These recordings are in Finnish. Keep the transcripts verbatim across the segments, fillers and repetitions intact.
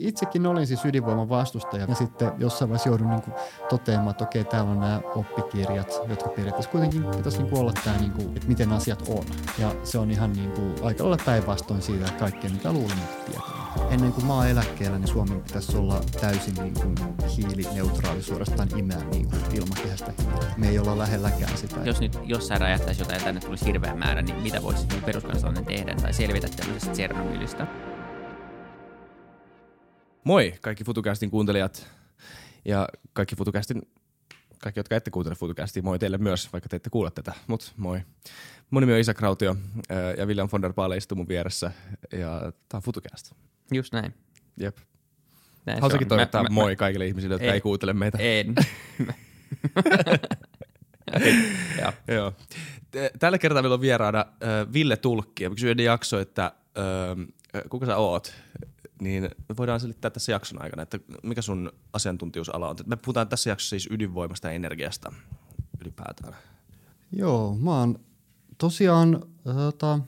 Itsekin olin siis ydinvoiman vastustaja ja sitten jossain vaiheessa joudun niin kuin toteamaan, että okei, täällä on nämä oppikirjat, jotka periaatteessa kuitenkin pitäisi niin kuin olla tämä, niin kuin, että miten asiat on. Ja se on ihan niin kuin aika lailla päinvastoin siitä, että kaikkea mitä luulin tietää. Ennen kuin mä oon eläkkeellä, niin Suomen pitäisi olla täysin niin kuin hiilineutraali, suorastaan imeä niin kuin ilmakehästä hiiltä. Me ei olla lähelläkään sitä. Jos nyt jossain räjähtäisi jotain ja tänne tulisi hirveä määrä, niin mitä voisi peruskansalainen tehdä tai selvitä tämmöisestä Tšernobylistä? Moi kaikki Futucastin kuuntelijat ja kaikki Futucastin, kaikki jotka ette kuuntele Futucastia, moi teille myös, vaikka te ette kuule tätä, mut moi. Mun nimi on Isak Rautio ja William von der Baale istuu mun vieressä ja tää on Futucast. Just näin. Jep. Haluaisinkin toivottaa mä, moi mä, kaikille ihmisille, jotka en, ei kuuntele meitä. En. ja. Joo. Tällä kertaa meillä on vieraana äh, Ville Tulkki ja kysyin jakso, että äh, kuka sä oot? Niin voidaan selittää tässä jakson aikana, että mikä sun asiantuntijuusala on. Me puhutaan tässä jaksossa siis ydinvoimasta ja energiasta ylipäätään. Joo, mä oon tosiaan äh,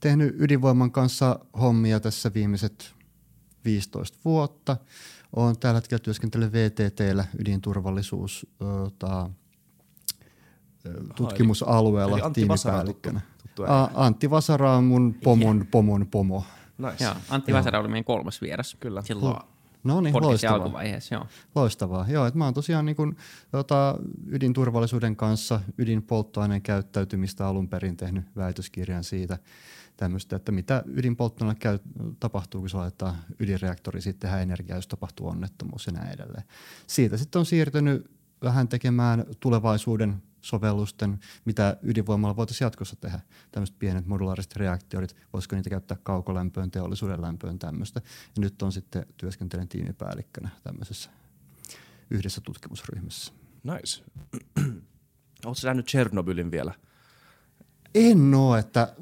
tehnyt ydinvoiman kanssa hommia tässä viimeiset viisitoista vuotta. Oon tällä hetkellä työskentelen V T T:llä ydinturvallisuus äh, tutkimusalueella eli, eli Antti tiimipäällikkönä. Vasara tuttu, tuttu A, Antti Vasara on mun pomon yeah. pomon pomo. Nice. Joo, Antti Vasara oli meidän kolmas vieras. Kyllä. Silloin L- no niin, podcastin alkuvaiheessa. Joo. Loistavaa. Joo, että mä oon tosiaan niin kun, jota, ydinturvallisuuden kanssa ydinpolttoaineen käyttäytymistä alun perin tehnyt väitöskirjan siitä tämmöistä, että mitä ydinpolttoaineen käy, tapahtuu, kun se laittaa ydinreaktori sitten energiaa, jos tapahtuu onnettomuus ja näin edelleen. Siitä sitten on siirtynyt vähän tekemään tulevaisuuden sovellusten, mitä ydinvoimalla voitaisiin jatkossa tehdä. Tämmöiset pienet modulaariset reaktiorit, voisiko niitä käyttää kaukolämpöön, teollisuuden lämpöön, tämmöistä. Ja nyt on sitten työskentelen tiimipäällikkönä tämmöisessä yhdessä tutkimusryhmässä. Nice. Oletko sä nähnyt Tšernobylin vielä? En oo, että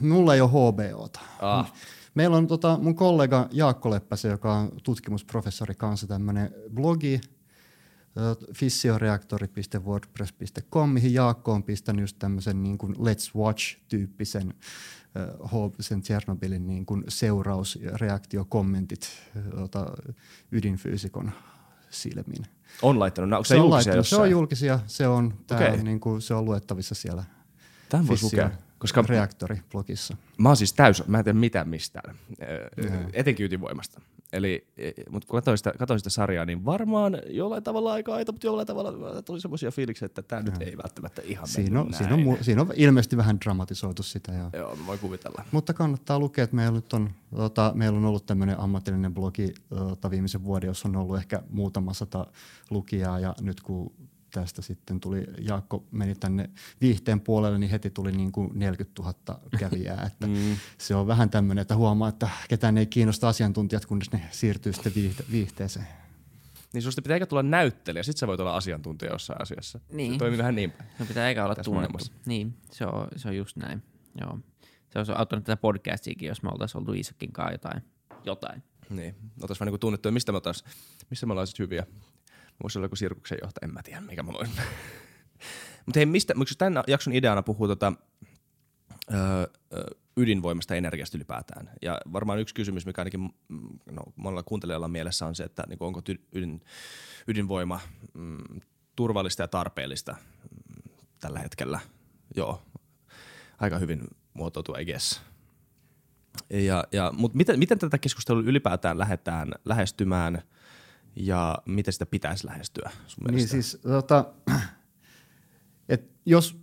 mulla ei ole H B O:ta. Ah. Meillä on tota, mun kollega Jaakko Leppäsen, joka on tutkimusprofessori kanssa, tämmöinen blogi, fissioreaktori piste wordpress piste com, mihin Jaakko on pistänyt just tämmöisen niin kuin Let's Watch-tyyppisen sen Tšernobylin niin kuin seuraus- ja reaktiokommentit jota, ydinfyysikon silmiin. On laittanut, onko se, se on julkisia laittanut, jossain? Se on julkisia, se on, okay. on, niin kuin, se on luettavissa siellä Fissioreaktori-blogissa. Mä oon siis täys, mä en tiedä mitään mistään, mm-hmm. etenkin ydinvoimasta. Eli, mutta kun katsoin sitä, katsoin sitä sarjaa, niin varmaan jollain tavalla aika aita, mutta jollain tavalla tuli semmoisia fiiliksiä, että tämä no. nyt ei välttämättä ihan siinä on, siinä, on, siinä on ilmeisesti vähän dramatisoitu sitä. Joo, joo voi kuvitella. Mutta kannattaa lukea, että meillä, nyt on, tota, meillä on ollut tämmöinen ammatillinen blogi tota, viimeisen vuoden, jossa on ollut ehkä muutama sata lukijaa ja nyt kun tästä sitten tuli, Jaakko meni tänne viihteen puolelle, niin heti tuli niin kuin neljäkymmentätuhatta kävijää. Että mm. Se on vähän tämmöinen, että huomaa, että ketään ei kiinnosta asiantuntijat, kunnes ne siirtyy sitten viihte- viihteeseen. Niin sinusta pitää eikä tulla näyttelijä, sit sä voit olla asiantuntija jossain asiassa. Niin. Se toimii vähän niin päin. No pitää eikä olla tunnettu. Niin, se on, se on just näin. Joo. Se olisi auttanut tätä podcastiakin, jos me oltaisiin oltu Isakin kanssa jotain. jotain. Niin, oltaisiin vähän niin kuin tunnettuja, mistä me oltaisiin, mistä me ollaan sit hyviä. Voisi olla joku sirkuksen johtaja, en mä tiedä mikä mulla on. Mutta hei, mistä, miksi tämän jakson ideana puhuu tota, ö, ydinvoimasta ja energiasta ylipäätään? Ja varmaan yksi kysymys, mikä ainakin no, monella kuuntelijalla mielessä on se, että niin onko ty, ydin, ydinvoima mm, turvallista ja tarpeellista mm, tällä hetkellä. Joo, aika hyvin muotoutua, I guess. Ja, ja, mutta miten, miten tätä keskustelua ylipäätään lähdetään lähestymään? Ja miten sitä pitäisi lähestyä sun mielestä? Niin siis, tota, et jos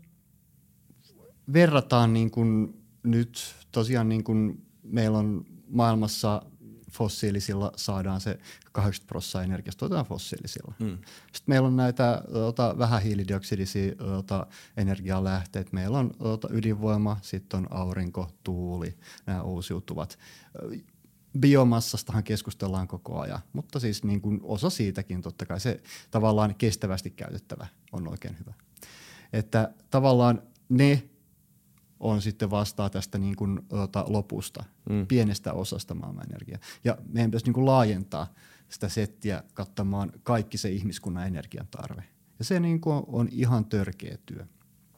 verrataan niin kun nyt, tosiaan niin kun meillä on maailmassa fossiilisilla saadaan se kahdeksankymmentä prosenttia energiasta otetaan fossiilisilla. Mm. Sitten meillä on näitä ota, vähän hiilidioksidisia ota, energialähteitä. Meillä on ota, ydinvoima, sitten on aurinko, tuuli, nämä uusiutuvat. Biomassastahan keskustellaan koko ajan, mutta siis niin kuin osa siitäkin totta kai se tavallaan kestävästi käytettävä on oikein hyvä. Että tavallaan ne on sitten vastaa tästä niin kuin lopusta, mm. pienestä osasta maailmanenergiaa. Ja meidän pitäisi niin kuin laajentaa sitä settiä kattamaan kaikki se ihmiskunnan energian tarve. Ja se niin kuin on ihan törkeä työ.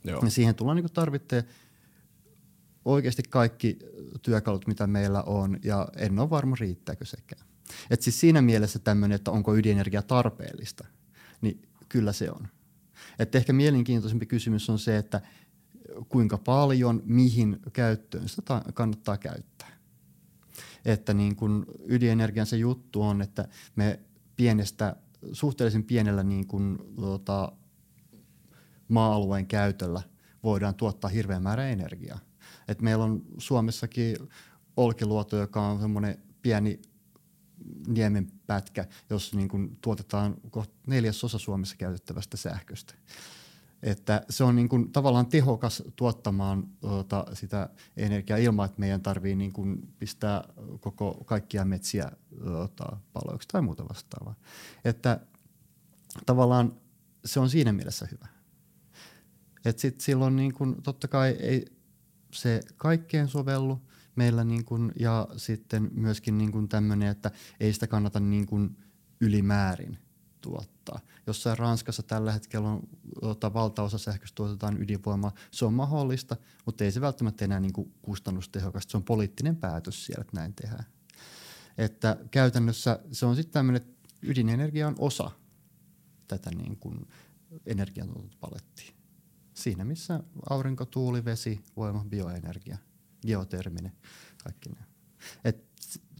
Joo. Ja siihen tullaan niin kuin tarvitteen oikeasti kaikki työkalut, mitä meillä on, ja en ole varma, riittääkö sekään. Et siis siinä mielessä tämmöinen, että onko ydinenergia tarpeellista, niin kyllä se on. Et ehkä mielenkiintoisempi kysymys on se, että kuinka paljon, mihin käyttöön sitä kannattaa käyttää. Että niin kun ydinenergian se juttu on, että me pienestä, suhteellisen pienellä niin kun, tuota, maa-alueen käytöllä voidaan tuottaa hirveän määrä energiaa. Et meillä on Suomessakin Olkiluoto, joka on semmoinen pieni niemenpätkä, jossa niin kun tuotetaan kohta neljäsosa Suomessa käytettävästä sähköstä. Että se on niin kuin tavallaan tehokas tuottamaan tuota, sitä energiaa ilman, että meidän tarvii niin kuin pistää koko kaikkia metsiä tuota, paloiksi tai muuta vastaavaa. Että tavallaan se on siinä mielessä hyvä. Et sit silloin niin kuin totta kai ei se kaikkeen sovellu meillä niin kuin, ja sitten myöskin niin kuin tämmöinen, että ei sitä kannata niin kuin ylimäärin tuottaa. Jossain Ranskassa tällä hetkellä on, ota, valtaosa sähköstä tuotetaan ydinvoimaa. Se on mahdollista, mutta ei se välttämättä enää niin kuin kustannustehokasta. Se on poliittinen päätös siellä, että näin tehdään. Että käytännössä se on sitten tämmöinen, että ydinenergia on osa tätä niin kuin energiantuotantopalettia. Siinä missä aurinko, tuuli, vesi, voima, bioenergia, geoterminen, kaikki nämä. Et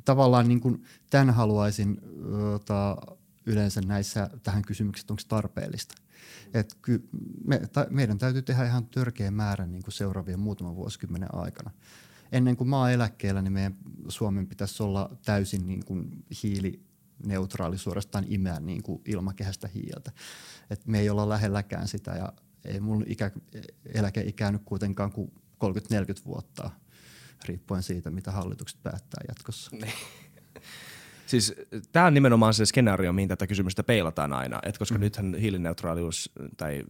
tavallaan niin kuin tämän haluaisin ota, yleensä näissä tähän kysymykseen, onko tarpeellista. Et ky, me, ta, meidän täytyy tehdä ihan törkeä määrä niin kuin seuraavien muutaman vuosikymmenen aikana. Ennen kuin maa eläkkeellä, niin meidän Suomen pitäisi olla täysin niin kuin hiilineutraali, suorastaan imeä niin kuin ilmakehästä hiiltä. Et me ei olla lähelläkään sitä, ja ei mun ikä, eläkeikä nyt kuitenkaan kuin kolmekymmentä neljäkymmentä vuotta, riippuen siitä, mitä hallitukset päättää jatkossa. Siis tämä on nimenomaan se skenaario, mihin tätä kysymystä peilataan aina, et koska mm. nythän hiilineutraalius tai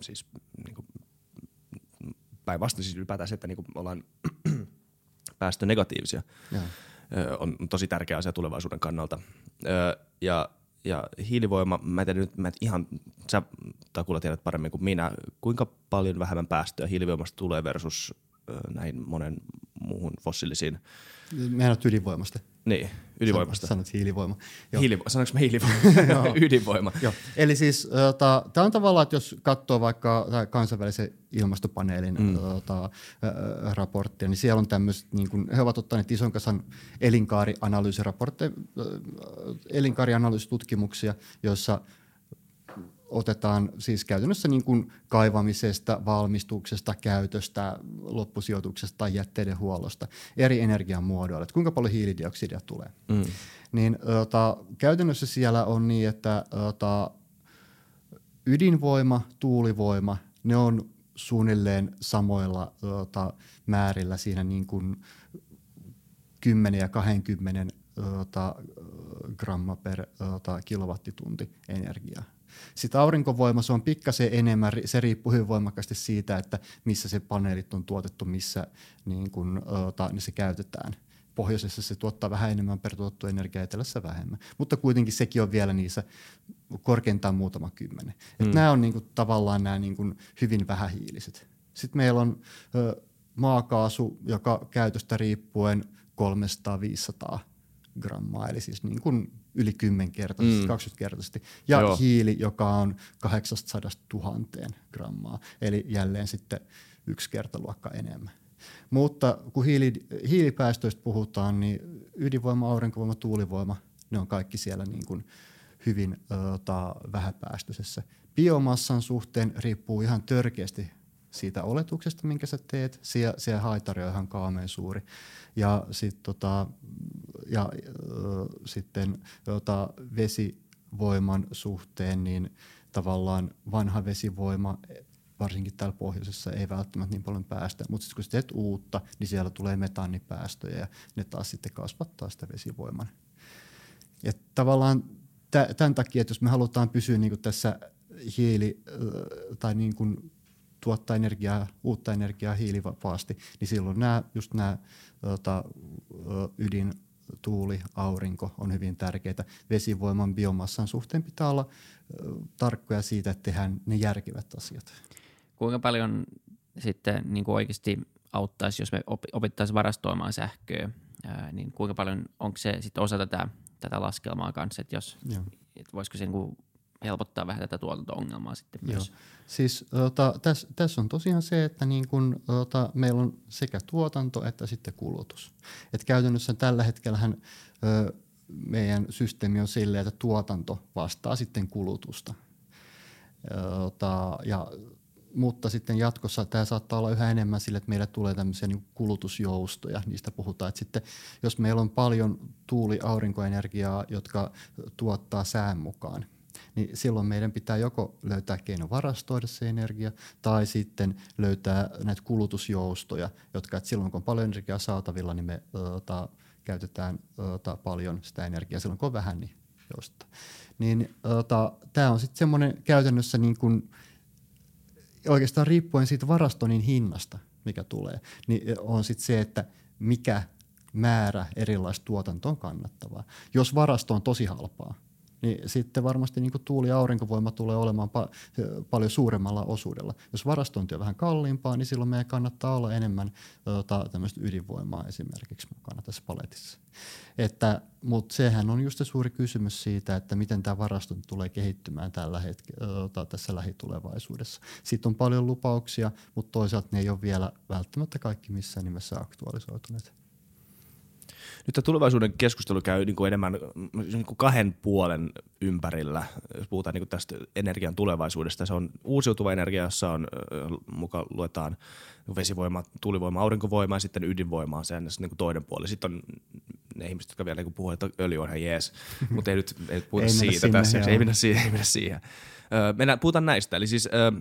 siis niinku, päinvastoin siis ylipäätään se, että niinku, ollaan päästö negatiivisia, ja. Ö, on tosi tärkeä asia tulevaisuuden kannalta. Ö, ja, ja hiilivoima, mä en tiedä nyt, mä en ihan, sä takuulla tiedät paremmin kuin minä, kuinka paljon vähemmän päästöä hiilivoimasta tulee versus näin monen muuhun fossiilisiin. Mehän olet ydinvoimasta. Niin, ydinvoimasta. Sanot hiilivoima. Hiilivo- Sanoinko mä hiilivoima? Ydinvoima. Joo. Eli siis tämä on tavallaan, että jos katsoo vaikka kansainvälisen ilmastopaneelin mm. tota, ää, raporttia, niin siellä on tämmöiset, niin kun, he ovat ottaneet ison kasan elinkaarianalyysiraportteja, elinkaarianalyysitutkimuksia, joissa otetaan siis käytännössä niin kuin kaivamisesta, valmistuksesta, käytöstä, loppusijoituksesta tai jätteiden huollosta eri energiamuodoilla, että kuinka paljon hiilidioksidia tulee. Mm. Niin, ota, käytännössä siellä on niin, että ota, ydinvoima, tuulivoima, ne on suunnilleen samoilla ota, määrillä siinä niin kuin kymmenen ja kaksikymmentä ota, gramma per ota, kilowattitunti energiaa. Sitten aurinkovoima, se on pikkasen enemmän, se riippuu hyvin voimakkaasti siitä, että missä se paneelit on tuotettu, missä niin kun, ota, niin se käytetään. Pohjoisessa se tuottaa vähän enemmän per tuotettu energia, etelässä vähemmän, mutta kuitenkin sekin on vielä niissä korkeintaan muutama kymmenen. Mm. Nämä on niin kun, tavallaan nämä niin kun, hyvin vähähiiliset. Sitten meillä on ö, maakaasu, joka käytöstä riippuen kolmesta viiteensataan grammaa, eli siis niin kun, yli kymmenkertaisesti, mm. kaksikymmenkertaisesti, ja Joo. hiili, joka on kahdeksansataatuhatta grammaa, eli jälleen sitten yksi kertaluokka enemmän. Mutta kun hiili, hiilipäästöistä puhutaan, niin ydinvoima, aurinkovoima, tuulivoima, ne on kaikki siellä niin kuin hyvin ota, vähäpäästöisessä. Biomassan suhteen riippuu ihan törkeästi siitä oletuksesta, minkä sä teet, siellä, siellä haitari on ihan kaameen suuri. Ja, sit, tota, ja äh, sitten tota, vesivoiman suhteen, niin tavallaan vanha vesivoima, varsinkin täällä pohjoisessa, ei välttämättä niin paljon päästä, mutta sitten kun sä teet uutta, niin siellä tulee metaanipäästöjä ja ne taas sitten kasvattaa sitä vesivoiman. Ja tavallaan tämän takia, että jos me halutaan pysyä niin kuin tässä hiili- tai niin kuin tuottaa energiaa, uutta energiaa hiilivapaasti, niin silloin nämä, just nämä tota, ydin, tuuli, aurinko on hyvin tärkeitä. Vesivoiman, biomassan suhteen pitää olla tarkkoja siitä, että tehdään ne järkevät asiat. Kuinka paljon sitten niin kuin oikeasti auttaisi, jos me opittaisiin varastoimaan sähköä, ää, niin kuinka paljon, onko se sitten osa tätä, tätä laskelmaa kanssa, että jos, et voisiko se niinku helpottaa vähän tätä tuotanto-ongelmaa sitten Joo. myös? Siis tota, tässä täs on tosiaan se, että niin kun, tota, meillä on sekä tuotanto että sitten kulutus. Et käytännössä tällä hetkellähän ö, meidän systeemi on silleen, että tuotanto vastaa sitten kulutusta. Ota, ja, mutta sitten jatkossa tämä saattaa olla yhä enemmän sille, että meillä tulee tämmöisiä niin kulutusjoustoja, niistä puhutaan. Että sitten, jos meillä on paljon tuuli-aurinkoenergiaa, jotka tuottaa sään mukaan, niin silloin meidän pitää joko löytää keino varastoida se energia tai sitten löytää näitä kulutusjoustoja, jotka että silloin kun on paljon energiaa saatavilla, niin me ota, käytetään ota, paljon sitä energiaa, silloin kun on vähän, niin joustaa. Niin, tämä on sitten semmoinen käytännössä niin kun, oikeastaan riippuen siitä varastoinnin hinnasta, mikä tulee, niin on sitten se, että mikä määrä erilaista tuotantoa on kannattavaa. Jos varasto on tosi halpaa, niin sitten varmasti niin kun tuuli- ja aurinkovoima tulee olemaan pa- paljon suuremmalla osuudella. Jos varastointi on vähän kalliimpaa, niin silloin meidän kannattaa olla enemmän tämmöistä ydinvoimaa esimerkiksi mukana tässä paletissa. Mutta sehän on just se suuri kysymys siitä, että miten tämä varastointi tulee kehittymään tällä hetke- tässä lähitulevaisuudessa. Siitä on paljon lupauksia, mutta toisaalta ne ei ole vielä välttämättä kaikki missään nimessä aktualisoituneet. Nyt tämä tulevaisuuden keskustelu käy niin kuin enemmän niin kuin kahden puolen ympärillä, jos puhutaan niin kuin tästä energian tulevaisuudesta. Se on uusiutuva energia, jossa on, mukaan luetaan vesivoima, tuulivoima, aurinkovoima ja sitten ydinvoima on se niin kuin toinen puoli. Sitten on ne ihmiset, jotka vielä niin kuin puhuu, että öljy on ihan jees, mutta ei nyt ei puhuta ei siitä sinne, tässä, ei mennä, siihen, ei mennä siihen. Öö, mennään, puhutaan näistä, eli siis... Öö,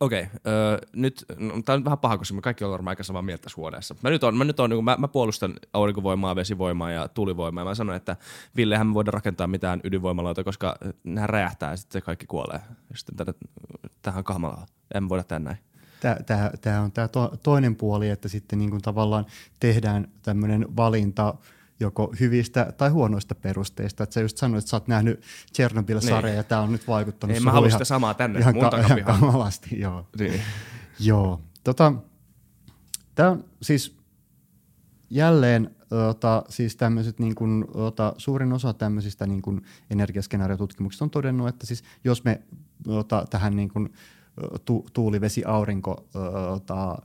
Okei, öö, nyt, no, tää on vähän paha, koska me kaikki ollaan varmaan aika samaa mieltä tässä huoneessa. Mä nyt on, mä, nyt on, niin mä, mä puolustan aurinkovoimaa, vesivoimaa ja tuulivoimaa. Mä sanon, että Villehän me voidaan rakentaa mitään ydinvoimaloita, koska nämä räjähtää ja sitten kaikki kuolee. Tämähän on kamalaa, emme voida tehdä näin. Tämä on tämä to, toinen puoli, että sitten niin kuin tavallaan tehdään tämmöinen valinta joko hyvistä tai huonoista perusteista. Että sä just sanoit, että sä oot nähnyt Tšernobyl-sarjaa ja tää on nyt vaikuttanut. Ei, mä haluan sitä samaa tänne. Ihan, ka- ihan kamalasti, joo. Niin. Joo. Tota, tää on siis jälleen ota, siis tämmöiset, niin kun, ota, suurin osa tämmöisistä niin kun energiaskenaariotutkimuksista on todennut, että siis jos me ota, tähän niin kun, tu- tuuli, vesi, aurinko ota,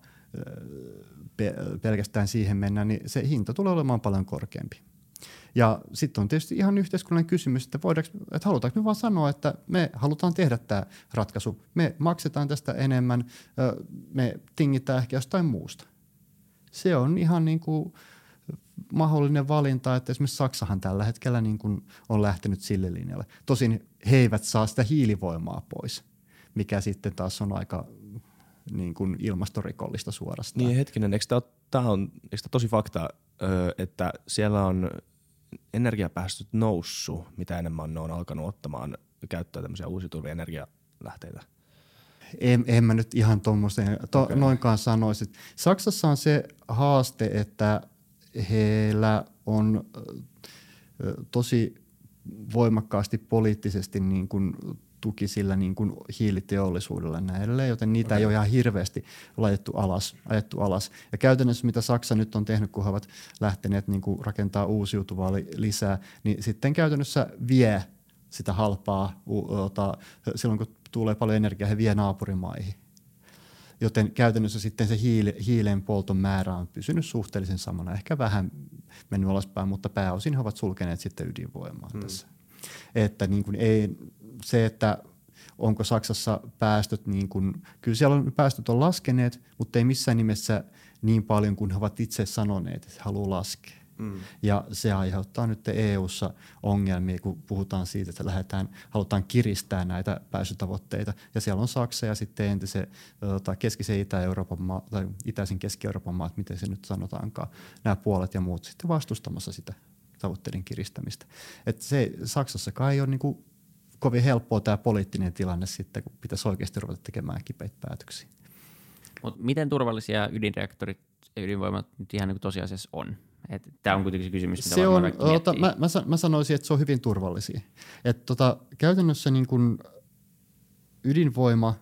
pelkästään siihen mennään, niin se hinta tulee olemaan paljon korkeampi. Ja sitten on tietysti ihan yhteiskunnallinen kysymys, että, voidaanko, että halutaanko me vaan sanoa, että me halutaan tehdä tämä ratkaisu. Me maksetaan tästä enemmän, me tingitään ehkä jostain muusta. Se on ihan niin kuin mahdollinen valinta, että esimerkiksi Saksahan tällä hetkellä niin kuin on lähtenyt sille linjalle. Tosin he eivät saa sitä hiilivoimaa pois, mikä sitten taas on aika... niin kuin ilmastorikollista suorastaan. Niin hetkinen, eikö tämä on eikö tämä tosi fakta, että siellä on energiapäästöt noussut, mitä enemmän ne on alkanut ottamaan käyttöön tämmöisiä uusiutuvia energialähteitä? En, en mä nyt ihan tuommoiseen to, okay. noinkaan sanoisi. Saksassa on se haaste, että heillä on tosi voimakkaasti poliittisesti niin kuin tuki sillä niin kuin hiiliteollisuudella näille, joten niitä okay. ei ole ihan hirveästi laitettu alas, ajettu alas. Ja käytännössä mitä Saksa nyt on tehnyt, kun he ovat lähteneet niin kuin rakentaa uusiutuvaa li- lisää, niin sitten käytännössä vie sitä halpaa, ota, silloin kun tulee paljon energiaa, he vie naapurimaihin. Joten käytännössä sitten se hiil- hiilen polton määrä on pysynyt suhteellisen samana, ehkä vähän mennyt alaspäin, mutta pääosin he ovat sulkeneet sitten ydinvoimaa hmm. tässä. Että niin kuin ei... Se, että onko Saksassa päästöt, niin kun, kyllä siellä on, päästöt on laskeneet, mutta ei missään nimessä niin paljon kuin he ovat itse sanoneet, että haluaa laskea. Mm. Ja se aiheuttaa nyt E U:ssa ongelmia, kun puhutaan siitä, että lähdetään, halutaan kiristää näitä päästötavoitteita. Ja siellä on Saksa ja sitten entisen tota, keskisen Itä-Euroopan maa, tai itäisen Keski-Euroopan maat, miten se nyt sanotaankaan, nämä puolet ja muut sitten vastustamassa sitä tavoitteiden kiristämistä. Et se Saksassakaan ei ole niinku kovin helppoa tämä poliittinen tilanne sitten, kun pitäisi oikeasti ruveta tekemään kipeitä päätöksiä. Mut miten turvallisia ydinreaktorit ja ydinvoimat nyt ihan niin tosiasiassa on? Tämä on kuitenkin se kysymys, mitä se on, ota, mä, mä, mä sanoisin, että se on hyvin turvallisia. Et tota, käytännössä niin kun ydinvoima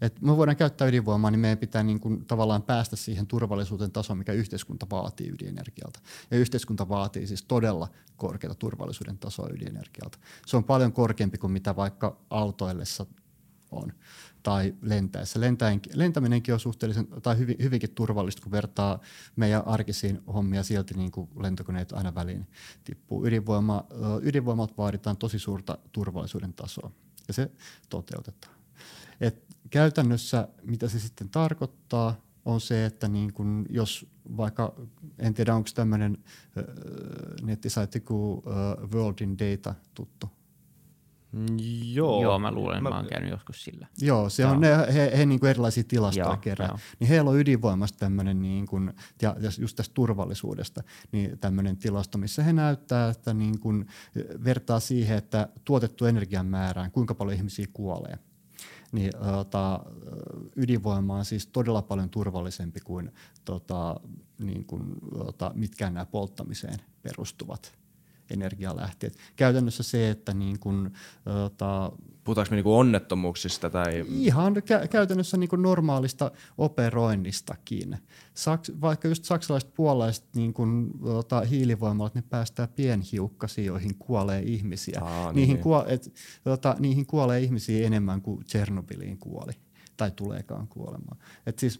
että me voidaan käyttää ydinvoimaa, niin meidän pitää niin kuin tavallaan päästä siihen turvallisuuden tasoon, mikä yhteiskunta vaatii ydinenergialta. Ja yhteiskunta vaatii siis todella korkeata turvallisuuden tasoa ydinenergialta. Se on paljon korkeampi kuin mitä vaikka autoillessa on tai lentäessä. Lentäminenkin on suhteellisen tai hyvin, hyvinkin turvallista, kun vertaa meidän arkisiin hommia, silti niin kuin lentokoneet aina väliin tippuu. Ydinvoima, ydinvoimat vaaditaan tosi suurta turvallisuuden tasoa ja se toteutetaan. Et käytännössä mitä se sitten tarkoittaa on se, että niin kun jos vaikka, en tiedä onko tämmöinen äh, nettisaitti kuin äh, World in Data tuttu. Joo, Joo mä luulen, mä, mä oon käynyt joskus sillä. Joo, se on, ne, he, he, he niin kuin erilaisia tilastoja kerää. Jo. Niin heillä on ydinvoimasta tämmöinen, niin kuin, ja just tästä turvallisuudesta, niin tämmöinen tilasto, missä he näyttää, että niin kuin, vertaa siihen, että tuotettu energian määrään, kuinka paljon ihmisiä kuolee. Niin tota, ydinvoima on siis todella paljon turvallisempi kuin, tota, niin kuin tota, mitkään nämä polttamiseen perustuvat energialähteet. Käytännössä se, että niin kuin, tota, puhutaanko me niin kuin onnettomuuksista tai ihan kä- käytännössä niin kuin normaalista operoinnistakin. Saks- vaikka just saksalaiset puolalaiset niin kuin tota, hiilivoimalat, ne päästää pienhiukkasiin, joihin kuolee ihmisiä. Aa, niihin, niin. kuo- et, tota, niihin kuolee ihmisiä enemmän kuin Tšernobyliin kuoli tai tuleekaan kuolemaan. Et siis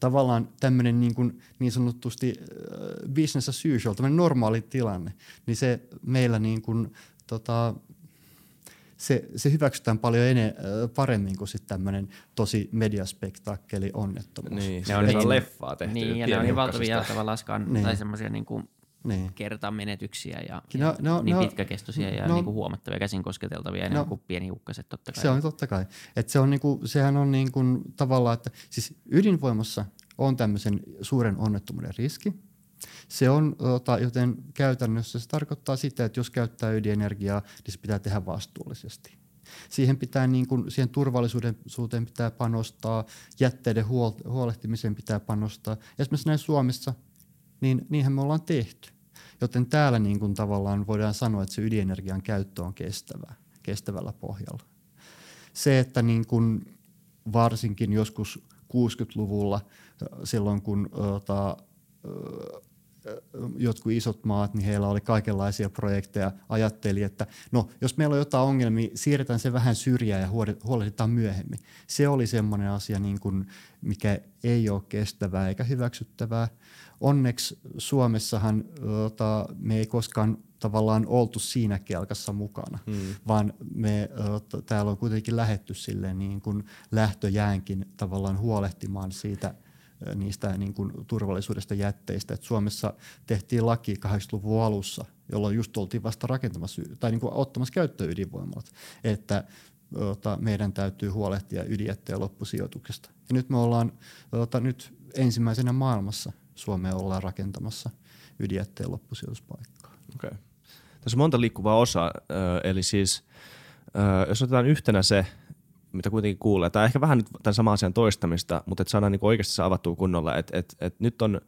tavallaan tämmöinen niin, kuin niin sanotusti business as usual, tämmöinen normaali tilanne, niin se meillä niin kuin, tota, se, se hyväksytään paljon ene, paremmin kuin sitten tämmöinen tosi mediaspektaakkeli onnettomuus. Niin, ne on niin, leffaa tehty. Niin, ja ne on niin valtavia tavallaan skan- niin. tai semmoisia niin kuin niin. kertamenetyksiä ja, no, ja no, niin no, pitkäkestoisia no, ja no, niin kuin huomattavia käsin kosketeltavia enemmän no, kuin pienhiukkaset totta kai. Se on totta kai. Et se on niin kuin, sehän on niin kuin tavallaan, että siis ydinvoimassa on tämmöisen suuren onnettomuuden riski. Se on, joten käytännössä se tarkoittaa sitä, että jos käyttää ydinenergiaa, niin se pitää tehdä vastuullisesti. Siihen pitää niin kuin, siihen turvallisuuteen pitää panostaa, jätteiden huol- huolehtimiseen pitää panostaa. Esimerkiksi näin Suomessa niin niinhän me ollaan tehty. Joten täällä niin kuin tavallaan voidaan sanoa, että se ydinenergian käyttö on kestävää, kestävällä pohjalla. Se, että niin kuin varsinkin joskus kuusikymmentäluvulla silloin, kun ota, jotkut isot maat, niin heillä oli kaikenlaisia projekteja, ajatteli, että no, jos meillä on jotain ongelmia, siirretään se vähän syrjään ja huolehditaan myöhemmin. Se oli semmoinen asia, niin kuin, mikä ei ole kestävää eikä hyväksyttävää. Onneksi Suomessahan ota, me ei koskaan tavallaan oltu siinä kelkassa mukana, hmm. vaan me ota, täällä on kuitenkin lähetty silleen niin kuin lähtöjäänkin tavallaan huolehtimaan siitä niistä niin kuin turvallisuudesta jätteistä. Et Suomessa tehtiin laki kahdeksankymmentäluvun alussa, jolloin just oltiin vasta rakentamassa tai niin kuin ottamassa käyttöön ydinvoimalat, että ota, meidän täytyy huolehtia ydinjätteen loppusijoituksesta. Ja nyt me ollaan ota, nyt ensimmäisenä maailmassa Suomea ollaan rakentamassa ydinjätteen loppusijoituspaikkaa. Okay. Tässä on monta liikkuvaa osaa, eli siis jos otetaan yhtenä se, mitä kuitenkin kuulee, tai ehkä vähän nyt tämän saman asian toistamista, mutta et saadaan niinku oikeasti se avattua kunnolla, että et, et nyt on,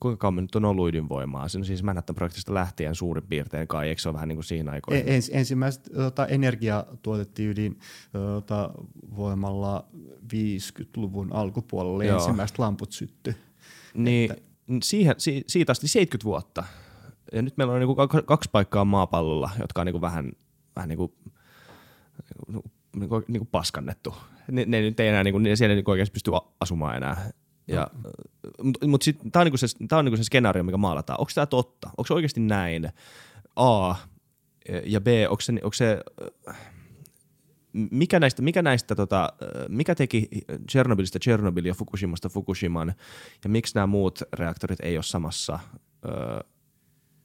kuinka kauan me nyt on ollut ydinvoimaa? Se on siis Manhattan-projektista lähtien suurin piirtein kai, eikö se ole vähän niin kuin siinä aikoina? Ens, ensimmäistä tota, energiaa tuotettiin ydinvoimalla viisikymmentäluvun alkupuolella, joo. Ensimmäiset lamput syttyi. Niin, siihen, si, siitä asti seitsemänkymmentä vuotta. Ja nyt meillä on niinku kaksi paikkaa maapallolla, jotka on niinku vähän, vähän niin kuin niinku, niinku paskannettu. Ne, ne nyt ei enää, niinku, siellä ei niinku oikeasti pysty asumaan enää. Ja, mm. Mutta mut tämä on, niinku se, on niinku se skenaario, mikä maalataan. Onko tämä totta? Onko se oikeasti näin? A ja B, onko se, onko se mikä näistä, mikä näistä tota, mikä teki Tšernobylistä Tšernobyl ja Fukushimasta Fukushiman, ja miksi nämä muut reaktorit ei ole samassa, ö,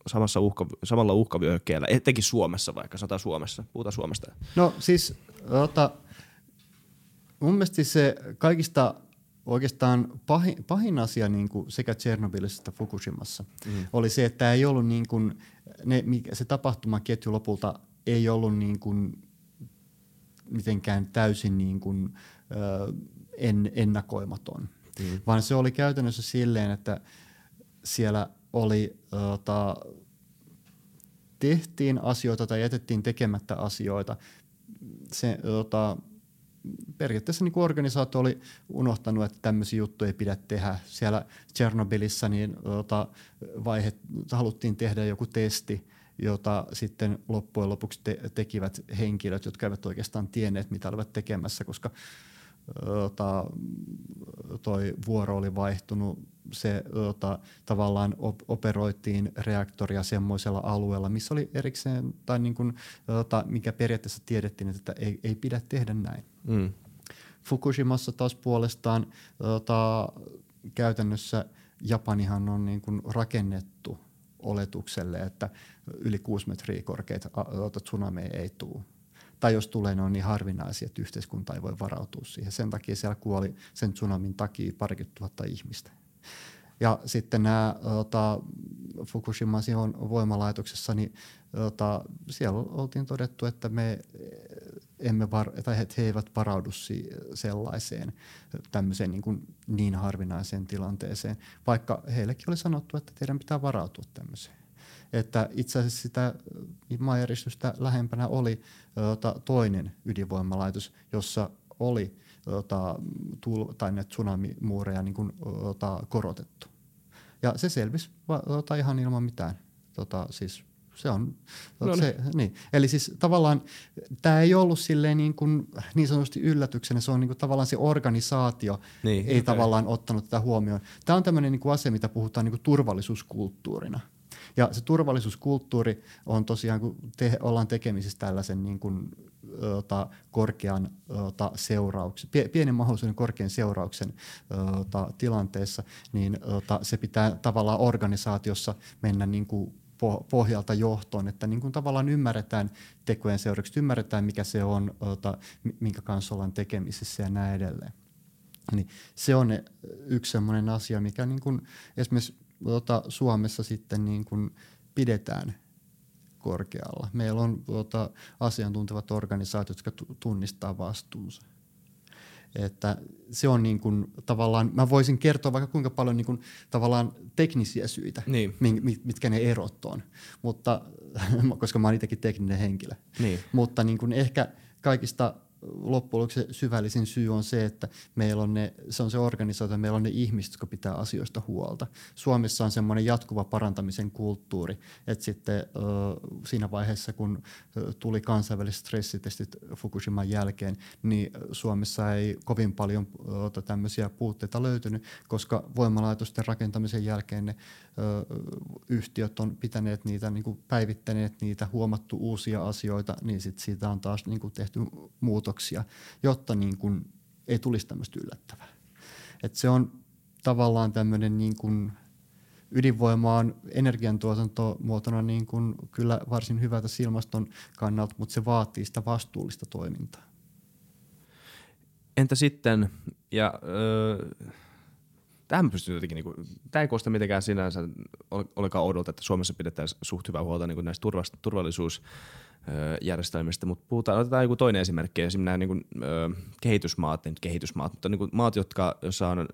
samassa uhka, samalla uhkavyöhykkeellä, etenkin Suomessa vaikka, sanotaan Suomessa, puhutaan Suomesta. No siis, ota, mun mielestä se kaikista oikeastaan pahin, pahin asia niin kuin sekä Tšernobylissä että Fukushimassa mm. oli se, että ei ollut niin kuin, ne, se tapahtumaketju lopulta ei ollut niin kuin mitenkään täysin niin kuin, ö, en, ennakoimaton, mm. vaan se oli käytännössä silleen, että siellä oli, ö, ta, tehtiin asioita tai jätettiin tekemättä asioita se, ö, ta, periaatteessa niin organisaatio oli unohtanut, että tämmöisiä juttuja ei pidä tehdä. Siellä Tšernobylissä niin, ota, vaihe, haluttiin tehdä joku testi, jota sitten loppujen lopuksi te- tekivät henkilöt, jotka eivät oikeastaan tienneet, mitä olivat tekemässä, koska ota, toi vuoro oli vaihtunut. Se ota, tavallaan op- operoitiin reaktoria semmoisella alueella, missä oli erikseen, tai niin kuin, ota, mikä periaatteessa tiedettiin, että ei, ei pidä tehdä näin. Mm. Fukushimassa taas puolestaan ota, käytännössä Japanihan on niin kuin rakennettu oletukselle, että yli kuusi metriä korkeita tsunameja ei tule. Tai jos tulee, ne on niin harvinaisia, että yhteiskunta ei voi varautua siihen. Sen takia siellä kuoli sen tsunamin takia parikymmentä tuhatta ihmistä. Ja sitten nämä ota, Fukushima on voimalaitoksessa, niin ota, siellä oltiin todettu, että me emme var, tai he, he eivät varaudu si- sellaiseen tämmöiseen niin, kuin niin harvinaiseen tilanteeseen, vaikka heillekin oli sanottu, että teidän pitää varautua tämmöiseen. Että itse asiassa sitä maanjäristystä lähempänä oli ota, toinen ydinvoimalaitos, jossa oli Ota, tul- tai näitä tsunamimuureja niin kuin, ota, korotettu. Ja se selvisi ota, ihan ilman mitään. Tota, siis se on, no niin. Se, niin. Eli siis tavallaan tämä ei ollut silleen niin, kuin, niin sanotusti yllätyksenä, se on niin kuin, tavallaan se organisaatio niin, ei okay. tavallaan ottanut tätä huomioon. Tämä on tämmöinen niin kuin asia, mitä puhutaan niin kuin turvallisuuskulttuurina. Ja se turvallisuuskulttuuri on tosiaan, kun te, ollaan tekemisissä tällaisen niin kuin, ota, korkean ota, seurauksen, pienen mahdollisuuden korkean seurauksen ota, tilanteessa, niin ota, se pitää tavallaan organisaatiossa mennä niin kuin pohjalta johtoon, että niin kuin tavallaan ymmärretään tekojen seuraukset, ymmärretään mikä se on, ota, minkä kanssa ollaan tekemisissä ja näin edelleen. Niin se on yksi sellainen asia, mikä niin kuin esimerkiksi Tuota, Suomessa sitten niin kuin pidetään korkealla. Meillä on tuota, asiantuntevat organisaatiot, jotka t- tunnistaa vastuunsa. Että se on niin kuin, tavallaan, mä voisin kertoa vaikka kuinka paljon niin kuin, tavallaan teknisiä syitä, niin. mit, mitkä ne erot on, mutta, koska mä oon itsekin tekninen henkilö. Niin. Mutta niin kuin, ehkä kaikista loppujen lopuksi syvällisin syy on se, että meillä on ne, se on se organisaatio, meillä on ne ihmiset, jotka pitää asioista huolta. Suomessa on semmoinen jatkuva parantamisen kulttuuri, että sitten ö, siinä vaiheessa, kun tuli kansainväliset stressitestit Fukushiman jälkeen, niin Suomessa ei kovin paljon ö, tämmöisiä puutteita löytynyt, koska voimalaitosten rakentamisen jälkeen ne ö, yhtiöt on pitäneet niitä, niin kuin päivittäneet niitä, huomattu uusia asioita, niin sit siitä on taas niin kuin tehty muut jotta niin kun ei tulisi tämmöistä yllättävää. Et se on tavallaan tämmöinen niin kun ydinvoima on energiantuotantomuotona niin kun kyllä varsin hyvä tässä ilmaston kannalta, mutta se vaatii sitä vastuullista toimintaa. Entä sitten, ja öö, tähän pystyn jotenkin, niin kun, tämä ei kosta mitenkään sinänsä olekaan odolta, että Suomessa pidetään suht hyvää huolta niin näistä turvallisuus järjestelmistä, mutta puhutaan, otetaan joku toinen esimerkki, esimerkiksi nämä niin kuin, ö, kehitysmaat, ei nyt kehitysmaat, mutta niin kuin maat, jotka, joissa on ö,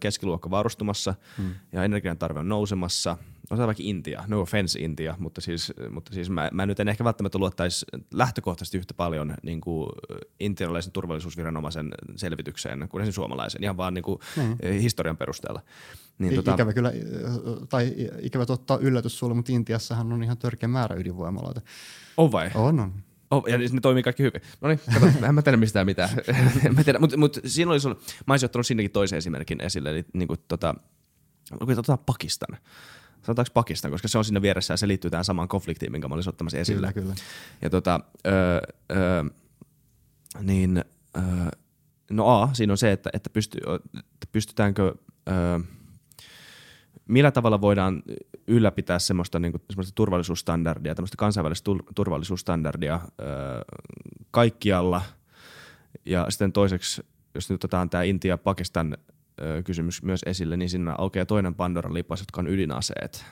keskiluokka varustumassa hmm. ja energian tarve on nousemassa. Otetaan vaikka Intia, no offense Intia, mutta siis, mutta siis mä, mä nyt en ehkä välttämättä luottaisi lähtökohtaisesti yhtä paljon niin kuin intialaisen turvallisuusviranomaisen selvitykseen kuin sen suomalaisen, ihan vaan niin kuin hmm. historian perusteella. Niin, I, tota, ikävä kyllä, tai ikävä totta yllätys sulle, mutta Intiassahan on ihan törkeä määrä ydinvoimaloita. On vai? On, on. Oh, ja ne toimii kaikki hyvin. No niin, kato, en mä tiedä mistään mitään. Mutta mut siinä olisi ollut, mä olisin ottanut sinnekin toisen esimerkin esille, eli niin kuin tota, otetaan Pakistan. Sanotaanko Pakistan, koska se on siinä vieressä ja se liittyy tähän samaan konfliktiin, minkä mä olisin ottamassa esille. Kyllä, kyllä. Ja tota, öö, öö, niin, öö, no A, siinä on se, että, että, pysty, että pystytäänkö, öö, millä tavalla voidaan ylläpitää semmoista, niin kuin, semmoista turvallisuusstandardia, tämmöistä kansainvälistä turvallisuusstandardia öö, kaikkialla. Ja sitten toiseksi, jos nyt otetaan tämä Intia-Pakistan öö, kysymys myös esille, niin siinä aukeaa toinen Pandoran lipas, jotka on ydinaseet.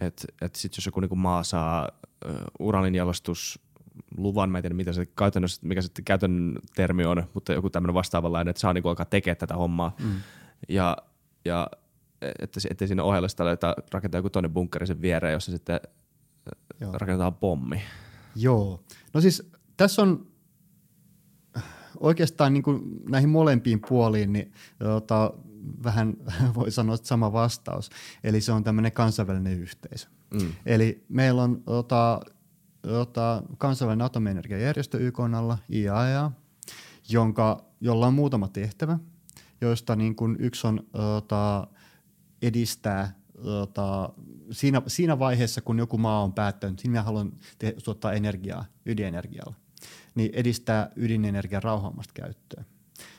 Että et sitten jos joku niin kuin maa saa öö, uraninjalostus luvan, mä en tiedä mitä se käytännössä, mikä se käytännön termi on, mutta joku tämmöinen vastaavanlainen, että saa niin kuin alkaa tekemään tätä hommaa. Mm. Ja, ja Että, että siinä ohella sitä rakentaa joku toinen bunkkeri sen viereen, jossa sitten Joo. rakennetaan pommi. Joo. No siis tässä on oikeastaan niin kuin näihin molempiin puoliin niin, tota, vähän voi sanoa, että sama vastaus. Eli se on tämmöinen kansainvälinen yhteisö. Mm. Eli meillä on tota, tota, kansainvälinen atomienergiajärjestö Y K:n alla, I A E A, jonka, jolla on muutama tehtävä, joista niin kuin yksi on tota, edistää tota, siinä, siinä vaiheessa, kun joku maa on päättänyt, siinä minä haluan te- tuottaa energiaa ydinenergialla, niin edistää ydinenergian rauhaamasta käyttöä.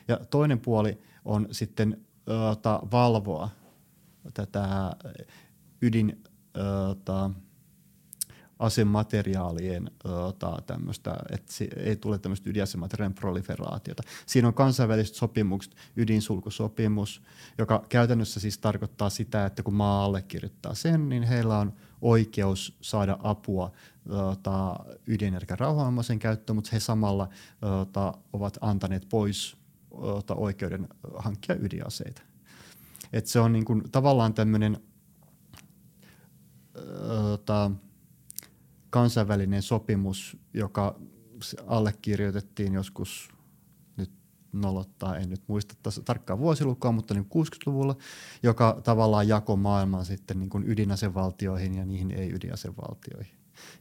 Ja toinen puoli on sitten ota, valvoa tätä ydin ota, asemateriaalien ota, tämmöstä, että ei tule tämmöistä ydinasemateriaalien proliferaatiota. Siinä on kansainväliset sopimukset, ydinsulkusopimus, joka käytännössä siis tarkoittaa sitä, että kun maa allekirjoittaa sen, niin heillä on oikeus saada apua ota, ydinenergian rauhaamaisen käyttöön, mutta he samalla ota, ovat antaneet pois ota, oikeuden hankkia ydinaseita. Et se on niin kuin tavallaan tämmöinen ota, kansainvälinen sopimus, joka allekirjoitettiin joskus, nyt nolottaa, en nyt muista tarkkaan vuosilukua, mutta niin kuusikymmentäluvulla, joka tavallaan jakoi maailman sitten niin kuin ydinasevaltioihin ja niihin ei-ydinasevaltioihin.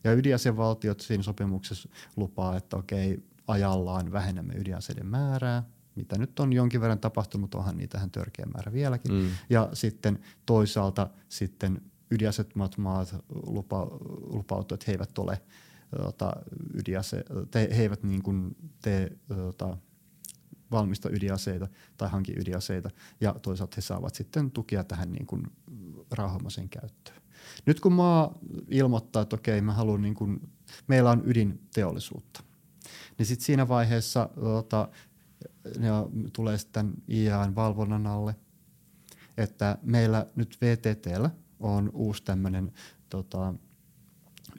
Ja ydinasevaltiot siinä sopimuksessa lupaa, että okei, ajallaan vähennämme ydinaseiden määrää, mitä nyt on jonkin verran tapahtunut, mutta onhan niitähän törkeä määrä vieläkin. Mm. Ja sitten toisaalta sitten ydinasettomat maat lupa, lupautuvat, että he eivät ole ota, ydinase, te, he eivät niin kuin te, ota, valmista ydinaseita tai hanki ydinaseita, ja toisaalta he saavat sitten tukia tähän niin kuin rauhamaiseen käyttöön. Nyt kun maa ilmoittaa, että okei, mä haluan niin kuin, meillä on ydinteollisuutta, niin sitten siinä vaiheessa ota, ne tulee sitten I A E A:n valvonnan alle, että meillä nyt V T T:llä on uusi tämmöinen tota,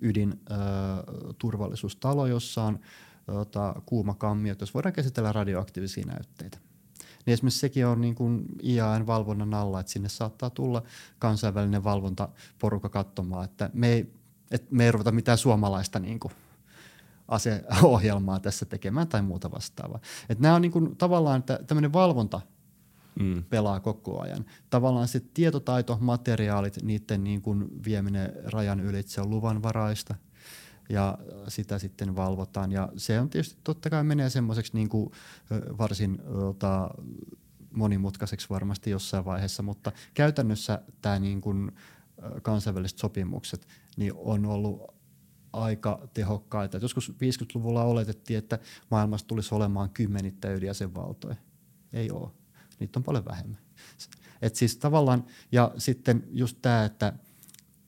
ydinturvallisuustalo, jossa on tota, kuuma kammi, että jos voidaan käsitellä radioaktiivisia näytteitä. Niin esimerkiksi sekin on niin kuin I A E A:n valvonnan alla, että sinne saattaa tulla kansainvälinen valvontaporukka katsomaan, että me ei, et me ei ruveta mitään suomalaista niin kuin aseohjelmaa tässä tekemään tai muuta vastaavaa. Että nämä on niin kuin tavallaan tämmöinen valvonta Mm. pelaa koko ajan. Tavallaan se tietotaito, materiaalit, niiden niin kuin vieminen rajan ylitse on luvanvaraista ja sitä sitten valvotaan. Ja se on tietysti totta kai menee semmoiseksi niin kuin varsin ota, monimutkaiseksi varmasti jossain vaiheessa, mutta käytännössä tämä niin kuin kansainväliset sopimukset niin on ollut aika tehokkaita. Et joskus viisikymmentäluvulla oletettiin, että maailmassa tulisi olemaan kymmenittäin ydinasevaltoja. Ei ole. Niitä on paljon vähemmän. Et siis tavallaan, ja sitten just tämä, että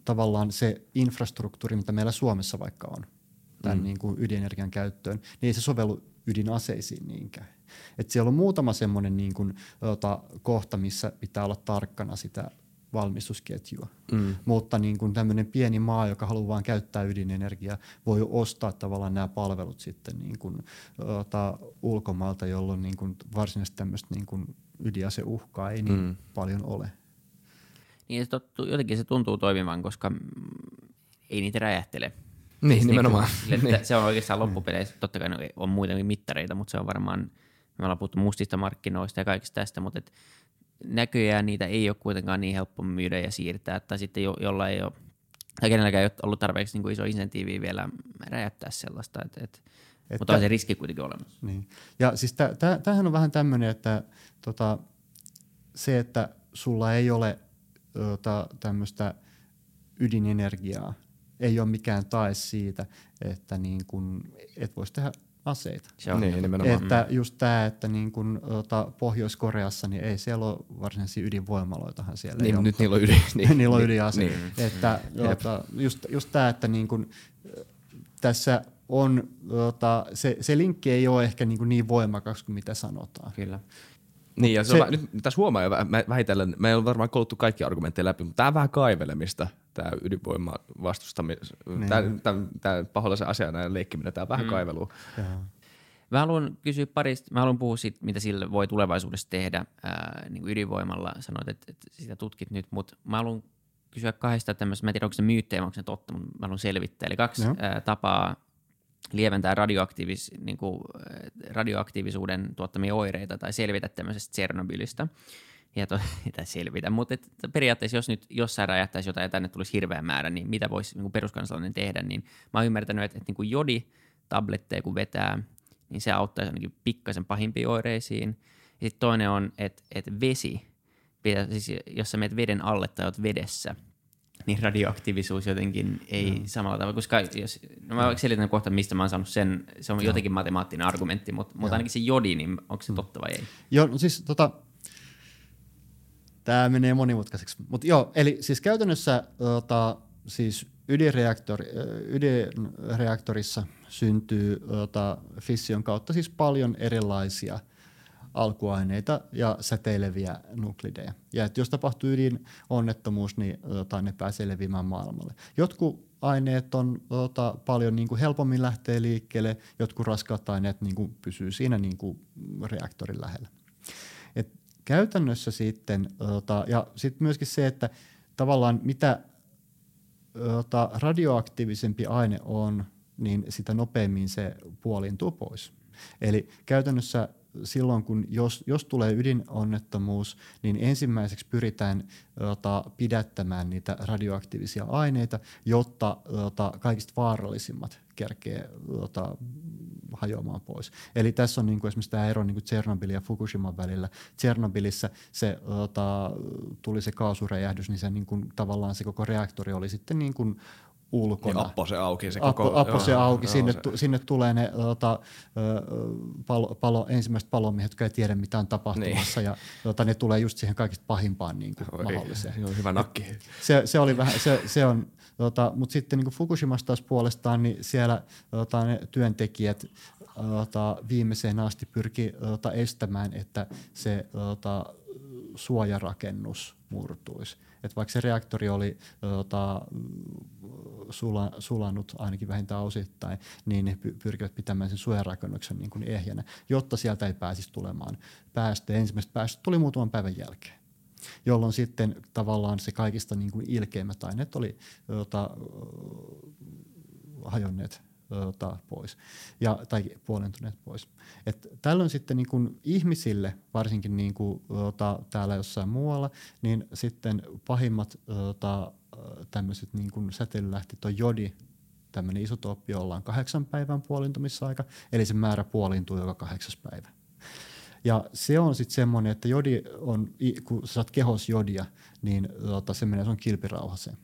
tavallaan se infrastruktuuri, mitä meillä Suomessa vaikka on tämän mm. niin kuin ydinenergian käyttöön, niin ei se sovellu ydinaseisiin niinkään. Et siellä on muutama semmoinen niin kuin, ota, kohta, missä pitää olla tarkkana sitä valmistusketjua. Mm. Mutta niin kuin tämmöinen pieni maa, joka haluaa vaan käyttää ydinenergiaa, voi ostaa tavallaan nämä palvelut sitten niin kuin, ota, ulkomailta, jolloin niin kuin varsinaisesti tämmöistä niin kuin ydinaseuhkaa ei niin mm. paljon ole. Niin se tottu, jotenkin se tuntuu toimivan, koska ei niitä räjähtele. Niin, siis nimenomaan. Niin, niin. Se on oikeastaan loppupeleissä, totta kai on muitakin mittareita, mutta se on varmaan, me ollaan puhuttu mustista markkinoista ja kaikista tästä, mutta et näköjään niitä ei ole kuitenkaan niin helppo myydä ja siirtää, tai sitten jo, jolla ei ole, tai kenelläkään ei ole ollut tarpeeksi niin kuin iso insentiivi vielä räjäyttää sellaista, et, et, että, mutta on se riski kuitenkin olemassa. Niin. Ja siis tämähän on vähän tämmöinen, että tota, se, että sulla ei ole ota, tämmöistä ydinenergiaa, ei ole mikään tae siitä, että niin kun, et voisi tehdä aseita. Se on niin, nimenomaan. Että just tämä, että niin kun, ota, Pohjois-Koreassa, niin ei siellä ole varsinaisia ydinvoimaloitahan siellä. Niin, nyt niillä on, ydin, niin, niillä on ydinase. Niin, että, niin. Ota, just, just tämä, että niin kun, tässä on, ota, se, se linkki ei ole ehkä niin, niin voimakas kuin mitä sanotaan. Kyllä. Niin, ja se se, on, nyt tässä huomaa jo vähitellen, me ei ole varmaan kouluttu kaikki argumentteja läpi, mutta tämä on vähän kaivelemista, tämä ydinvoiman vastustamista, tämä paholaisen asian näin leikkiminen, tämä on vähän mm. kaivelua. Jaa. Mä haluan kysyä parista, mä haluan puhua siitä, mitä sille voi tulevaisuudessa tehdä ää, niin kuin ydinvoimalla, sanoit, että, että sitä tutkit nyt, mutta mä haluan kysyä kahdesta tämmöistä, mä en tiedä onko se myyttejä, onko se totta, mutta mä haluan selvittää, eli kaksi ää, tapaa lieventää radioaktiivis, niin kuin radioaktiivisuuden tuottamia oireita tai selvitä tämmöisestä Tšernobylistä. Ja to, ei selvitä, mutta et periaatteessa jos nyt jossain räjähtäisi jotain ja tänne tulisi hirveä määrä, niin mitä voisi niin kuin peruskansalainen tehdä, niin mä oon ymmärtänyt, että, että niin kuin joditabletteja kun vetää, niin se auttaisi ainakin pikkasen pahimpiin oireisiin. Ja sitten toinen on, että, että vesi, siis jos sä meet veden alle tai oot vedessä, niin radioaktiivisuus jotenkin ei no. samalla tavalla, koska jos, no mä no. selitän kohta, mistä mä oon saanut sen, se on no. jotenkin matemaattinen argumentti, mutta, mutta ainakin se jodi, niin onko se totta vai ei? Joo, no siis tota, tää menee monimutkaiseksi, mutta joo, eli siis käytännössä tota, siis ydinreaktori, ydinreaktorissa syntyy tota, fission kautta siis paljon erilaisia alkuaineita ja säteileviä nuklideja. Ja että jos tapahtuu ydinonnettomuus, niin ota, ne pääsee leviämään maailmalle. Jotkut aineet on ota, paljon niin kuin helpommin lähtee liikkeelle, jotkut raskaat aineet niin kuin pysyy siinä niin kuin reaktorin lähellä. Et käytännössä sitten, ota, ja sitten myöskin se, että tavallaan mitä ota, radioaktiivisempi aine on, niin sitä nopeammin se puoliintuu pois. Eli käytännössä silloin, kun jos, jos tulee ydinonnettomuus, niin ensimmäiseksi pyritään ota, pidättämään niitä radioaktiivisia aineita, jotta ota, kaikista vaarallisimmat kerkee ota, hajoamaan pois. Eli tässä on niin kuin esimerkiksi tämä ero niin Tšernobylin ja Fukushiman välillä. Tšernobylissä se, ota, tuli se kaasuräjähdys, niin, se, niin kuin, tavallaan se koko reaktori oli sitten niin kuin ulkona. Appo se auki. Se koko, appo, appo se auki. Joo, sinne, se. Tu, sinne tulee ne tota, palo, palo, ensimmäiset palomiehet, jotka ei tiedä mitä on tapahtumassa. Niin. Ja tota, ne tulee just siihen kaikista pahimpaan niin kuin, Oi, mahdolliseen. Joo, hyvä nakki. Se, se oli vähän, se, se on, tota, mutta sitten niin kuin Fukushimassa taas puolestaan, niin siellä tota, ne työntekijät tota, viimeiseen asti pyrki tota, estämään, että se tota, suojarakennus murtuisi. Että vaikka se reaktori oli ota, sula, sulannut ainakin vähintään osittain, niin ne pyrkivät pitämään sen suojarakennuksen niin kuin ehjänä, jotta sieltä ei pääsisi tulemaan päästöjä. Ensimmäiset päästöt tuli muutaman päivän jälkeen, jolloin sitten tavallaan se kaikista niin kuin ilkeimmät aineet oli ota, hajonneet ota, pois ja, tai puolentuneet pois. Et tällöin sitten niin kuin ihmisille, varsinkin niin kuin, ota, täällä jossain muualla, niin sitten pahimmat ota, tämmöiset niin kuin säteilylähteet on jodi, tämmöinen isotooppi, jolla on kahdeksan päivän puolintumisaika, eli se määrä puolintuu joka kahdeksas päivä. Ja se on sitten semmoinen, että jodi on, kun sä saat kehos jodia, niin ota, se menee sun kilpirauhaseen.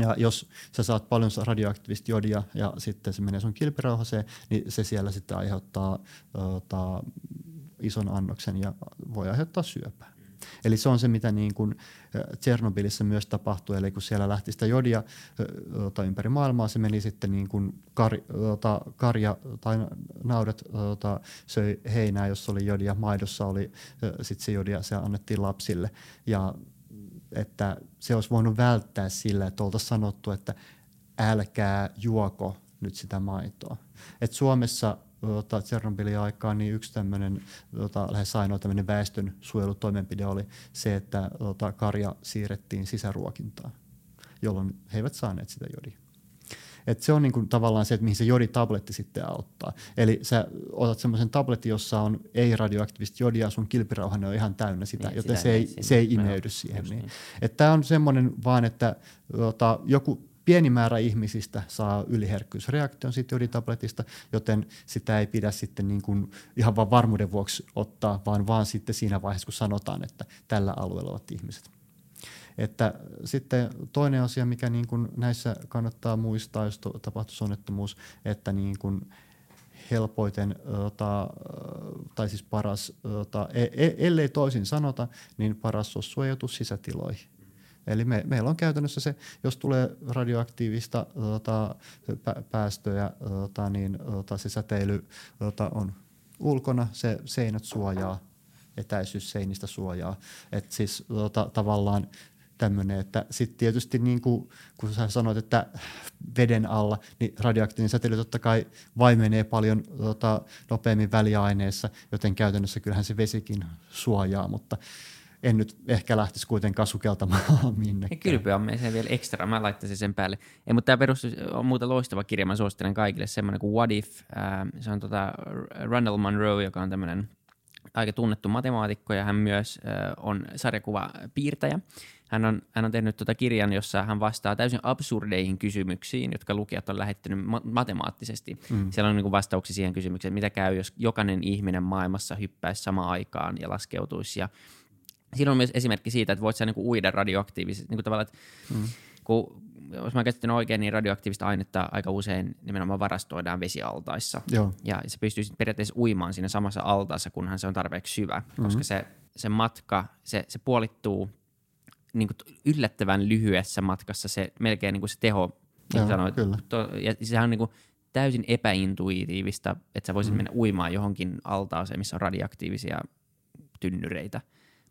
Ja jos sä saat paljon radioaktiivista jodia ja sitten se menee sun kilpirauhaseen, niin se siellä sitten aiheuttaa ota, ison annoksen ja voi aiheuttaa syöpää. Eli se on se, mitä niin kuin Tšernobylissä myös tapahtui, eli kun siellä lähti sitä jodia ota, ympäri maailmaa, se meni sitten niin kuin kar, ota, karja tai naudat ota, söi heinää, jos oli jodia, maidossa oli sitten se jodia, se annettiin lapsille ja että se olisi voinut välttää sillä, että oltaisiin sanottu, että älkää juoko nyt sitä maitoa. Et Suomessa Tšernobylin aikaan niin yksi tämmöinen ota, lähes ainoa tämmöinen väestön suojelutoimenpide oli se, että ota, karja siirrettiin sisäruokintaan, jolloin he eivät saaneet sitä jodia. Et se on niinku tavallaan se, että mihin se joditabletti sitten auttaa. Eli sä otat semmoisen tabletin, jossa on ei-radioaktiivista jodia, sun kilpirauhan on ihan täynnä sitä, niin, joten sitä se, ei, se ei imeydy siihen. Niin. Niin. Et tää on semmoinen vaan, että ota, joku pieni määrä ihmisistä saa yliherkkyysreaktion siitä joditabletista, joten sitä ei pidä sitten niin kuin ihan vaan varmuuden vuoksi ottaa, vaan vaan sitten siinä vaiheessa, kun sanotaan, että tällä alueella ovat ihmiset. Että sitten toinen asia, mikä niin kuin näissä kannattaa muistaa, jos tapahtuisi onnettomuus, että niin kuin helpoiten ota, tai siis paras, ota, ellei toisin sanota, niin paras olisi suojautua sisätiloihin. Eli me, meillä on käytännössä se, jos tulee radioaktiivista ota, päästöjä, ota, niin ota, se säteily ota, on ulkona, se seinät suojaa, etäisyys seinistä suojaa, että siis ota, tavallaan tämmöinen, että sitten tietysti niin kuin, kun sä sanoit, että veden alla, niin radioaktiivinen säteily totta kai vaimenee paljon tota, nopeammin väliaineessa, joten käytännössä kyllähän se vesikin suojaa, mutta en nyt ehkä lähtisi kuitenkaan sukeltamaan minnekään. Kylpyä on meillä vielä ekstra, mä laittaisin sen päälle. Ei, mutta tämä perustus on muuten loistava kirja, mä suosittelen kaikille, semmoinen kuin What If. Se on tota Randall Monroe, joka on tämmöinen aika tunnettu matemaatikko, ja hän myös on sarjakuvapiirtäjä. Hän on, hän on tehnyt tuota kirjan, jossa hän vastaa täysin absurdeihin kysymyksiin, jotka lukijat on lähettänyt ma- matemaattisesti. Mm. Siellä on niin kuin vastauksia siihen kysymykseen, mitä käy, jos jokainen ihminen maailmassa hyppäisi samaan aikaan ja laskeutuisi. Ja siinä on myös esimerkki siitä, että voit sä niin kuin uida radioaktiivisesti. Niin kuin että mm. kun, jos mä käsittän oikein, niin radioaktiivista ainetta aika usein nimenomaan varastoidaan vesialtaissa. Joo. Ja se pystyy periaatteessa uimaan siinä samassa altaassa, kunhan se on tarpeeksi syvä, mm-hmm. koska se, se matka, se, se puolittuu niin kuin yllättävän lyhyessä matkassa se melkein niin kuin se teho. Joo, sanoit, to, ja sehän on niin kuin täysin epäintuitiivista, että sä voisit mm. mennä uimaan johonkin altaaseen, missä on radioaktiivisia tynnyreitä.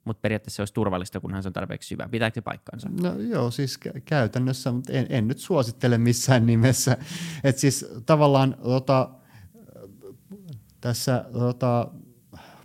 Mutta periaatteessa se olisi turvallista, kunhan se on tarpeeksi syvä. Pitääkö se paikkaansa? No joo, siis käytännössä, mutta en, en nyt suosittele missään nimessä. Että siis tavallaan tota, tässä tota,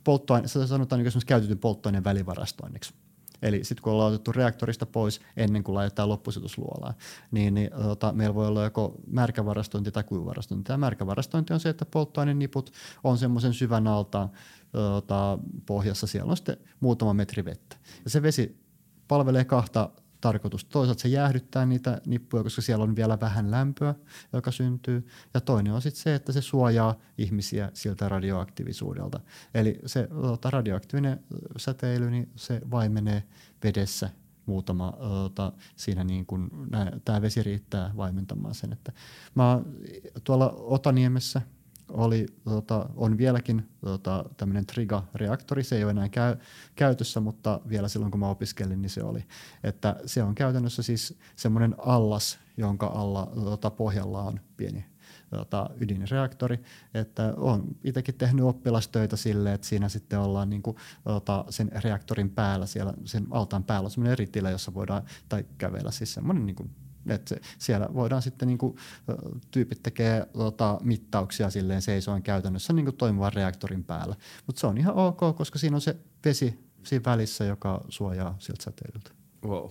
polttoaine, sanotaan niin esimerkiksi käytetyn polttoaineen välivarastoinniksi. Eli sitten kun ollaan otettu reaktorista pois ennen kuin laitetaan loppusijoitusluolaan, niin, niin tota, meillä voi olla joko märkävarastointi tai kuivuvarastointi. Tämä märkävarastointi on se, että polttoaineniput on semmoisen syvän altaan tota, pohjassa. Siellä on sitten muutama metri vettä. Ja se vesi palvelee kahta tarkoitusta. Toisaalta se jäähdyttää niitä nippuja, koska siellä on vielä vähän lämpöä, joka syntyy. Ja toinen on sitten se, että se suojaa ihmisiä siltä radioaktiivisuudelta. Eli se ota, radioaktiivinen säteily, niin se vaimenee vedessä muutama, ota, siinä niin kuin tämä vesi riittää vaimentamaan sen. Että mä tuolla Otaniemessä oli, tota, on vieläkin tota, tämmöinen Triga-reaktori, se ei ole enää käy, käytössä, mutta vielä silloin kun mä opiskelin, niin se oli. Että se on käytännössä siis semmoinen allas, jonka alla tota, pohjalla on pieni tota, ydinreaktori. Että olen itsekin tehnyt oppilastöitä silleen, että siinä sitten ollaan niinku, tota, sen reaktorin päällä, siellä, sen altaan päällä on semmoinen ritilä, jossa voidaan tai kävellä siis semmoinen niinku, että siellä voidaan sitten niinku, tyypit tekee tota, mittauksia silleen seisoen käytännössä niinku toimivan reaktorin päällä. Mutta se on ihan ok, koska siinä on se vesi siinä välissä, joka suojaa siltä säteilyltä. Wow.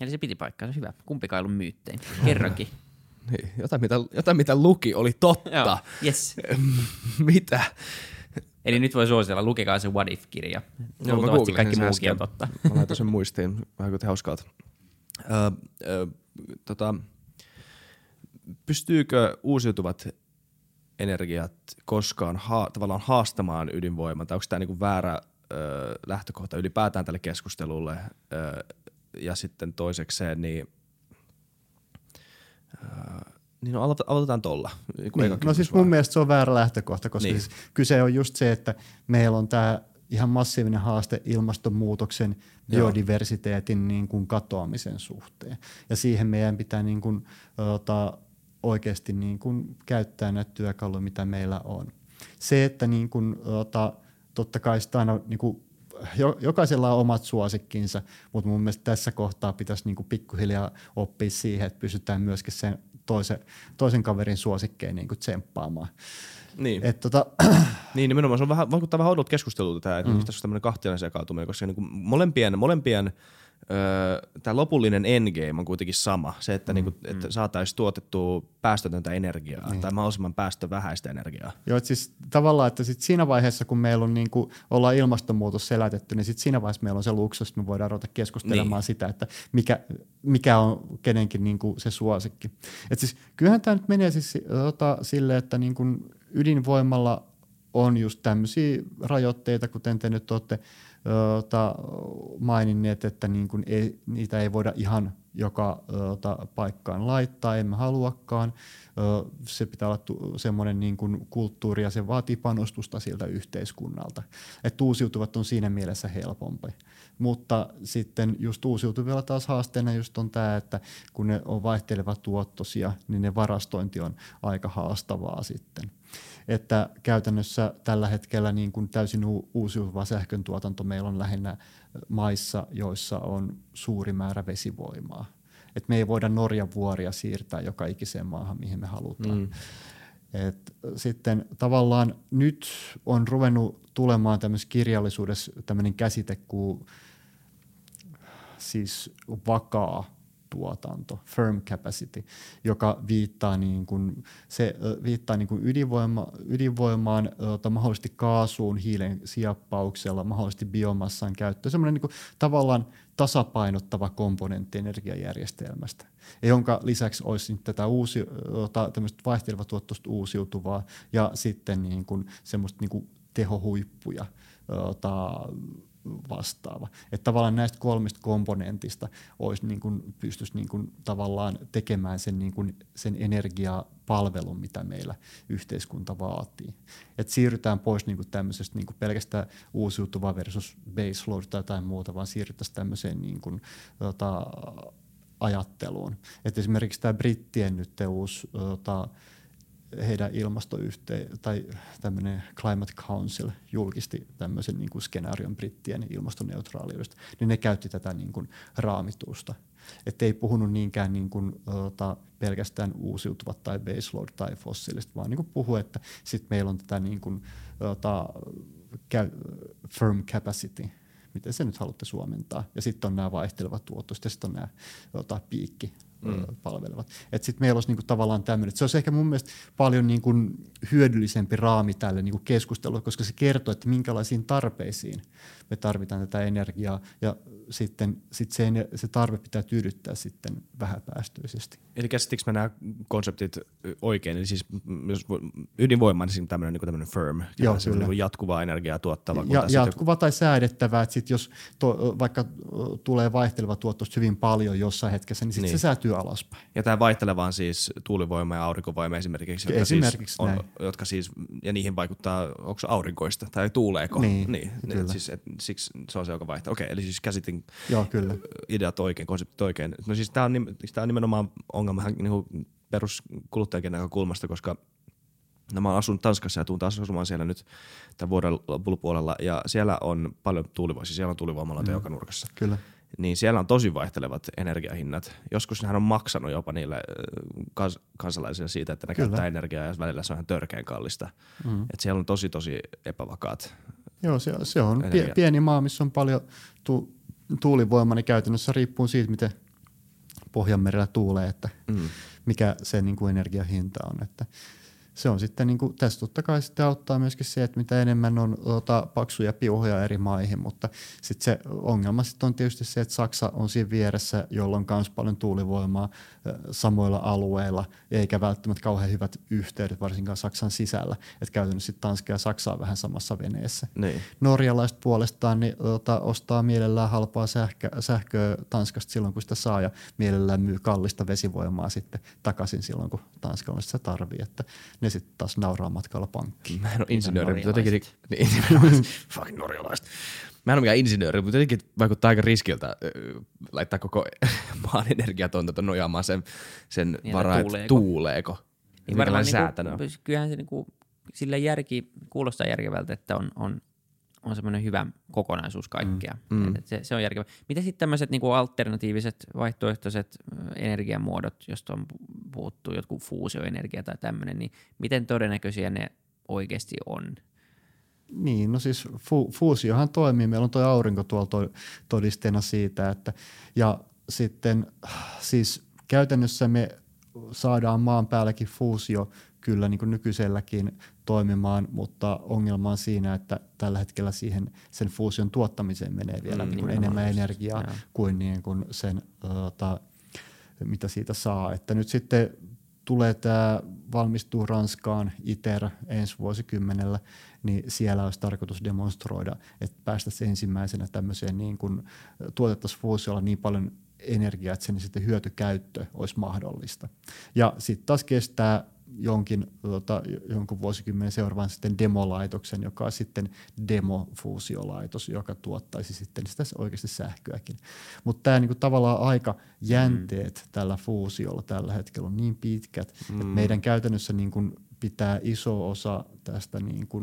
Eli se piti paikkaansa. Hyvä. Kumpikaan ei ollut myyttein. Kerrankin. Niin, jotain, mitä, jotain mitä luki oli totta. Yes. Mitä? Eli nyt voi suositella. Lukekaa se What If-kirja. Luultavasti kaikki muukin on totta. Mä laitan sen muistiin. Vähän kuin hauskalta. Öö... Tota, pystyykö uusiutuvat energiat koskaan ha- tavallaan haastamaan ydinvoimaa, tai onko tämä niinku väärä ö, lähtökohta ylipäätään tälle keskustelulle? Ö, ja sitten toisekseen, niin, ö, niin no, aloitetaan tuolla. Niin, no siis mun vaan. mielestä se on väärä lähtökohta, koska niin. siis kyse on just se, että meillä on tämä ihan massiivinen haaste ilmastonmuutoksen, biodiversiteetin niin kuin katoamisen suhteen. Ja siihen meidän pitää niin kuin, ota, oikeasti niin kuin käyttää näitä työkaluja, mitä meillä on. Se, että niin kuin, ota, totta kai sitä aina, niin kuin, jo, jokaisella on omat suosikkinsa, mutta mun mielestä tässä kohtaa pitäisi niin kuin pikkuhiljaa oppia siihen, että pystytään myöskin sen toisen, toisen kaverin suosikkeen niin kuin tsemppaamaan. Niin. Et tota... niin, nimenomaan se on vähän, vaikuttaa vähän oudolta keskustelua tätä, että mm. tässä on tämmöinen kahtialainen sekautuminen, koska niin kuin molempien, molempien öö, tämä lopullinen endgame on kuitenkin sama. Se, että, mm. niin kuin, että saataisiin tuotettua päästötöntä energiaa niin. tai mahdollisimman päästövähäistä energiaa. Joo, että siis tavallaan, että sit siinä vaiheessa, kun meillä on niin kuin, ollaan ilmastonmuutos selätetty, niin sit siinä vaiheessa meillä on se luksus, että me voidaan ruveta keskustelemaan niin. sitä, että mikä, mikä on kenenkin niin kuin se suosikki. Et siis, kyllähän tämä nyt menee siis, tota, silleen, että niin kuin, ydinvoimalla on just tämmöisiä rajoitteita, kuten te nyt olette ota, maininneet, että niin kun ei, niitä ei voida ihan joka ota, paikkaan laittaa, emme haluakaan. Ö, se pitää olla tu- semmoinen niin kun kulttuuri ja se vaatii panostusta siltä yhteiskunnalta. Että uusiutuvat on siinä mielessä helpompi. Mutta sitten just uusiutuvilla taas haasteena just on tämä, että kun ne on vaihteleva tuottoisia, niin ne varastointi on aika haastavaa sitten. Että käytännössä tällä hetkellä niin kuin täysin u- uusiutuva sähköntuotanto meillä on lähinnä maissa, joissa on suuri määrä vesivoimaa. Et me ei voida Norjan vuoria siirtää joka ikiseen maahan, mihin me halutaan. Mm. Et sitten tavallaan nyt on ruvennut tulemaan tämmöisessä kirjallisuudessa tämmöinen käsite kuin siis vakaa tuotanto, firm capacity, joka viittaa, niin kuin, se, viittaa niin kuin ydinvoima, ydinvoimaan, mahdollisesti kaasuun, hiilen sieppauksella, mahdollisesti biomassan käyttöön, semmoinen niin kuin tavallaan tasapainottava komponentti energiajärjestelmästä, jonka lisäksi olisi tätä uusi, tämmöistä vaihtelevatuottoista uusiutuvaa ja sitten niin kuin semmoista niin kuin tehohuippuja vastaava. Että tavallaan näistä kolmesta komponentista olisi niin kuin, pystyisi niin kuin, tavallaan tekemään sen, niin kuin, sen energiapalvelun, mitä meillä yhteiskunta vaatii. Et siirrytään pois niin kuin, tämmöisestä niin kuin, pelkästään uusiutuva versus baseload tai jotain muuta, vaan siirrytäisiin tämmöiseen niin kuin, tota, ajatteluun. Et esimerkiksi tämä brittien nyt uusi tota, heidän ilmastoyhte- tai tämmöinen Climate Council julkisti tämmöisen niin kuin skenaarion brittien ilmastoneutraaliudesta, niin ne käytti tätä niin kuin raamitusta. Että ei puhunut niinkään niin kuin, ota, pelkästään uusiutuvat tai baseload tai fossiiliset, vaan niin kuin puhui, että sitten meillä on tätä niin kuin, ota, firm capacity, miten se nyt haluatte suomentaa, ja sitten on nämä vaihtelevat tuotosta, ja sitten on nämä ota, piikki. Mm. palvelevat. Et sit meillä olisi niinku tavallaan tämmöinen. Se olisi ehkä mun mielestä paljon niinku hyödyllisempi raami tälle niinku keskustelulle, koska se kertoo, että minkälaisiin tarpeisiin me tarvitaan tätä energiaa ja sitten sit se, se tarve pitää tyydyttää sitten vähäpäästöisesti. Eli käsittikö mä nämä konseptit oikein? Eli siis ydinvoima on niin tämmöinen niinku firm, joo, se on niinku jatkuvaa energiaa tuottava. Ja, jatkuva tai säädettävää, että sit jos to, vaikka tulee vaihteleva tuottosta hyvin paljon jossain hetkessä, niin sitten niin. se säätyy alaspäin. Ja tämä vaihtelee vaan siis tuulivoima ja aurinkovoima esimerkiksi, jotka, esimerkiksi siis on, jotka siis, ja niihin vaikuttaa, onko se aurinkoista tai tuuleeko? Niin, niin, niin siis, et, siksi se on se, joka vaihtaa. Okei, eli siis käsitin joo, kyllä. ideat oikein, konseptit oikein. No siis tämä on, on nimenomaan ongelma niin peruskuluttajakin näkökulmasta, koska no mä oon asunut Tanskassa ja tuun taas asumaan siellä nyt tämän vuoden puolella, ja siellä on paljon tuulivoimaa, siis siellä on tuulivoimaloita mm. joka nurkassa. Kyllä. Niin siellä on tosi vaihtelevat energiahinnat. Joskus nehän on maksanut jopa niille kans- kansalaisille siitä, että ne Kyllä. käyttää energiaa ja välillä se on ihan törkeän kallista. Mm. Et siellä on tosi tosi epävakaat. Joo, se, se on energiat. Pieni maa, missä on paljon tu- tuulivoimaa, niin käytännössä riippuu siitä, miten Pohjanmerellä tuulee, että mm. mikä se niin kuin energiahinta on. Että se on sitten niin kuin, tässä totta kai sitten auttaa myöskin se, että mitä enemmän on ota, paksuja piuhoja eri maihin, mutta sitten se ongelma sitten on tietysti se, että Saksa on siinä vieressä, jolla on myös paljon tuulivoimaa samoilla alueilla, eikä välttämättä kauhean hyvät yhteydet, varsinkaan Saksan sisällä, että käytännössä sitten Tanska ja Saksa on vähän samassa veneessä. Niin. Norjalaiset puolestaan niin, ota, ostaa mielellään halpaa sähkö, sähköä Tanskasta silloin, kun sitä saa, ja mielellään myy kallista vesivoimaa sitten takaisin silloin, kun Tanska on sitä tarvii, että ne sitten taas nauraa matkalla pankkiin. Mä en ole insinööri, mutta jotenkin... Niin, fucking norjalaiset. Mä en ole mikään insinööri, mutta jotenkin vaikuttaa aika riskiltä laittaa koko maan energiatontanto nojaamaan sen, sen niin, varaan, että tuuleeko. tuuleeko. Niin varmaan niinku, kyllähän se niinku, sillä järki kuulostaa järkevältä, että on, on, on semmoinen hyvä kokonaisuus kaikkea. Mm. Et, et se, se on järkevä. Mitä sitten tämmöiset niinku alternatiiviset vaihtoehtoiset energiamuodot, josta on puhuttu, jotkut fuusioenergia tai tämmöinen, niin miten todennäköisiä ne oikeasti on? Niin, no siis fu- fuusiohan toimii. Meillä on tuo aurinko tuolla to- todisteena siitä, että ja sitten siis käytännössä me saadaan maan päälläkin fuusio kyllä niin kuin nykyiselläkin toimimaan, mutta ongelma on siinä, että tällä hetkellä siihen sen fuusion tuottamiseen menee vielä mm, niin kuin enemmän energiaa ja. kuin, niin kuin sen ota, mitä siitä saa. Että nyt sitten tulee tämä, valmistuu Ranskaan ITER ensi vuosikymmenellä, niin siellä olisi tarkoitus demonstroida, että päästäisiin ensimmäisenä tämmöiseen niin kuin tuotettaisiin fuusiolla niin paljon energiaa, että sen sitten hyötykäyttö olisi mahdollista. Ja sitten taas kestää jonkin, tuota, jonkun vuosikymmenen seuraavaan sitten demolaitoksen, joka on sitten demofuusiolaitos, joka tuottaisi sitten sitä oikeasti sähköäkin. Mutta tämä niinku tavallaan aika jänteet mm. tällä fuusiolla tällä hetkellä on niin pitkät, mm. että meidän käytännössä niinku pitää iso osa tästä niinku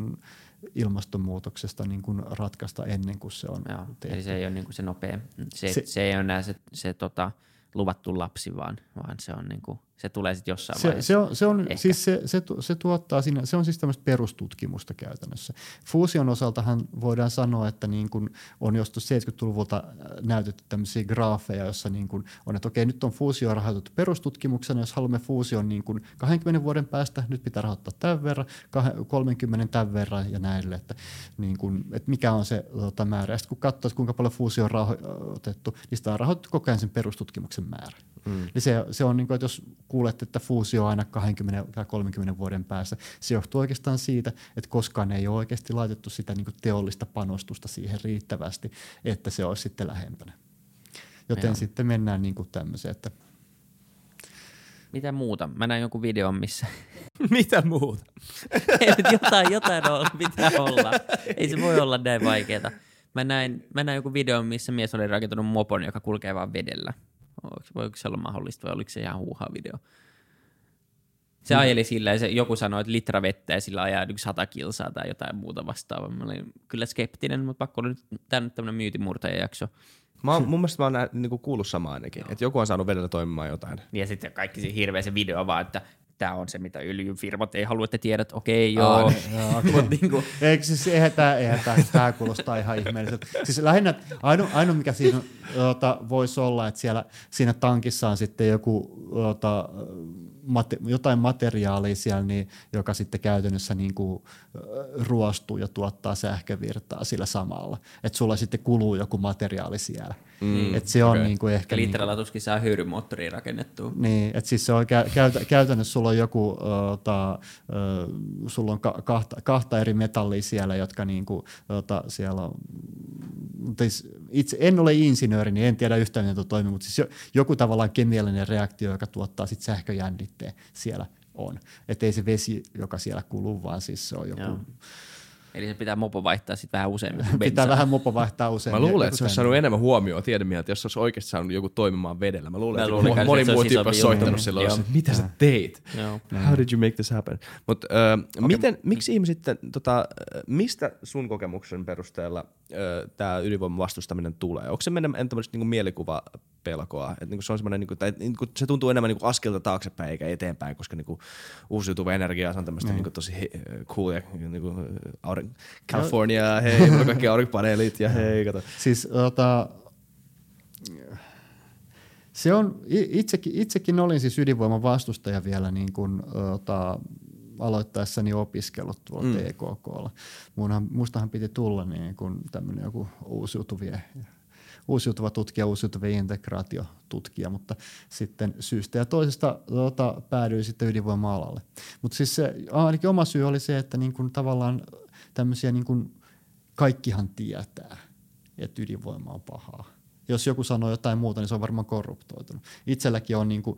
ilmastonmuutoksesta niinku ratkaista ennen kuin se on Joo, tehty. Eli se ei ole niinku se nopea, se, se, se ei ole nää se, se tota, luvattu lapsi, vaan, vaan se on niinku se tulee sitten jossain se, vaiheessa. Se on, se on, siis se, se, se tuottaa siinä, se on siis tämmöistä perustutkimusta käytännössä. Fuusion osaltahan voidaan sanoa, että niin kun on joskus seitsemänkymmentäluvulta näytetty tämmöisiä graafeja, jossa niin kun on, että okei, nyt on fuusio rahoitettu perustutkimuksena, jos haluamme fuusion niin kun kahdenkymmenen vuoden päästä, nyt pitää rahoittaa tämän verran, kolmenkymmenen tämän verran ja näille, että, niin kun, että mikä on se tota, määrä. Ja sitten kun katsoo, kuinka paljon fuusio on rahoitettu, niin sitä on rahoitettu koko ajan sen perustutkimuksen määrä. Mm. Niin se, se on niin kuin, että jos kuulette, että fuusio on aina kaksikymmentä tai kolmekymmentä vuoden päässä, se johtuu oikeastaan siitä, että koskaan ei ole oikeasti laitettu sitä niin kuin teollista panostusta siihen riittävästi, että se olisi sitten lähempänä. Joten Jaa. sitten mennään niin kuin tämmöiseen, että... Mitä muuta? Mä näin jonkun videon, missä... Mitä muuta? Ei nyt jotain, jotain pitää olla. Ei se voi olla näin vaikeeta. Mä näin, mä näin jonkun videon, missä mies oli rakentanut mopon, joka kulkee vaan vedellä. Voiko se olla mahdollista vai oliko se ihan huuhaa video? Se mm. ajeli sillä ja se, joku sanoi, että litra vettä ja sillä ajaa sata kilsaa tai jotain muuta vastaavaa. Mä olin kyllä skeptinen, mutta pakko oli nyt, tää nyt tämmönen myytimurtajajakso. Mä oon, mun mielestä mä oon nää, niinku kuullut samaa ainakin, että joku on saanut vedellä toimimaan jotain. Ja sitten kaikki se hirveä se video vaan, että tämä on se, mitä öljyfirmat ei halua, että tiedät, okei, okay, joo. Mutta niinku. Eikö siis, eihän tämä kuulostaa ihan ihmeelliseltä. Siis lähinnä, ainoa, aino mikä siinä jota, voisi olla, että siellä, siinä tankissa on sitten joku, jota, mate, jotain materiaalia siellä, niin, joka sitten käytännössä niin kuin, ruostuu ja tuottaa sähkövirtaa sillä samalla. Että sulla sitten kuluu joku materiaali siellä. Mm, että se on okay. Niinku ehkä... Litralla niinku, tuskin saa höyrymoottoria rakennettua. Niin, että siis se on kä- käytä- käytännössä sulla on joku, uh, ta, uh, sulla on ka- kahta, kahta eri metallia siellä, jotka niinku, ta, siellä on... Itse en ole insinööri, niin en tiedä yhtään, miten tuo toimii, mutta siis joku tavallaan kemiallinen reaktio, joka tuottaa sit sähköjännitteen siellä on. Että ei se vesi, joka siellä kuluu, vaan siis se on joku... Joo. Eli se pitää mopo vaihtaa sitten vähän useammin. Pitää vähän mopo vaihtaa useammin. Mä luulen, että se olisi saanut enemmän huomioon tiedemiehet, että jos olisi oikeasti saanut joku toimimaan vedellä. Mä luulen, että Mä moni muu tyyppi olisi soittanut silloin, että mitä sä teit? How did you make this happen? Mutta miksi ihmiset, mistä sun kokemuksen perusteella tämä ydinvoiman vastustaminen tulee? Onko se enemmän tämmöistä mielikuvapelkoa? Se tuntuu enemmän askelta taaksepäin eikä eteenpäin, koska uusiutuva energia on tämmöistä tosi cool ja California, hei, mulla on kaikki aurinkopaneelit ja hei, kato. Siis ota, se on, itsekin, itsekin olin siis ydinvoiman vastustaja vielä niin kuin ota, aloittaessani opiskelut tuolla mm. T K K:lla. Munhan, mustahan piti tulla niin kuin tämmönen joku uusiutuvia, uusiutuva tutkija, uusiutuva integraatio tutkija, mutta sitten syystä ja toisesta ota, päädyin sitten ydinvoima-alalle. Mutta siis se, ainakin oma syy oli se, että niin kuin tavallaan tämmöisiä niin kuin kaikkihan tietää, että ydinvoima on pahaa. Jos joku sanoo jotain muuta, niin se on varmaan korruptoitunut. Itselläkin on, niin kuin,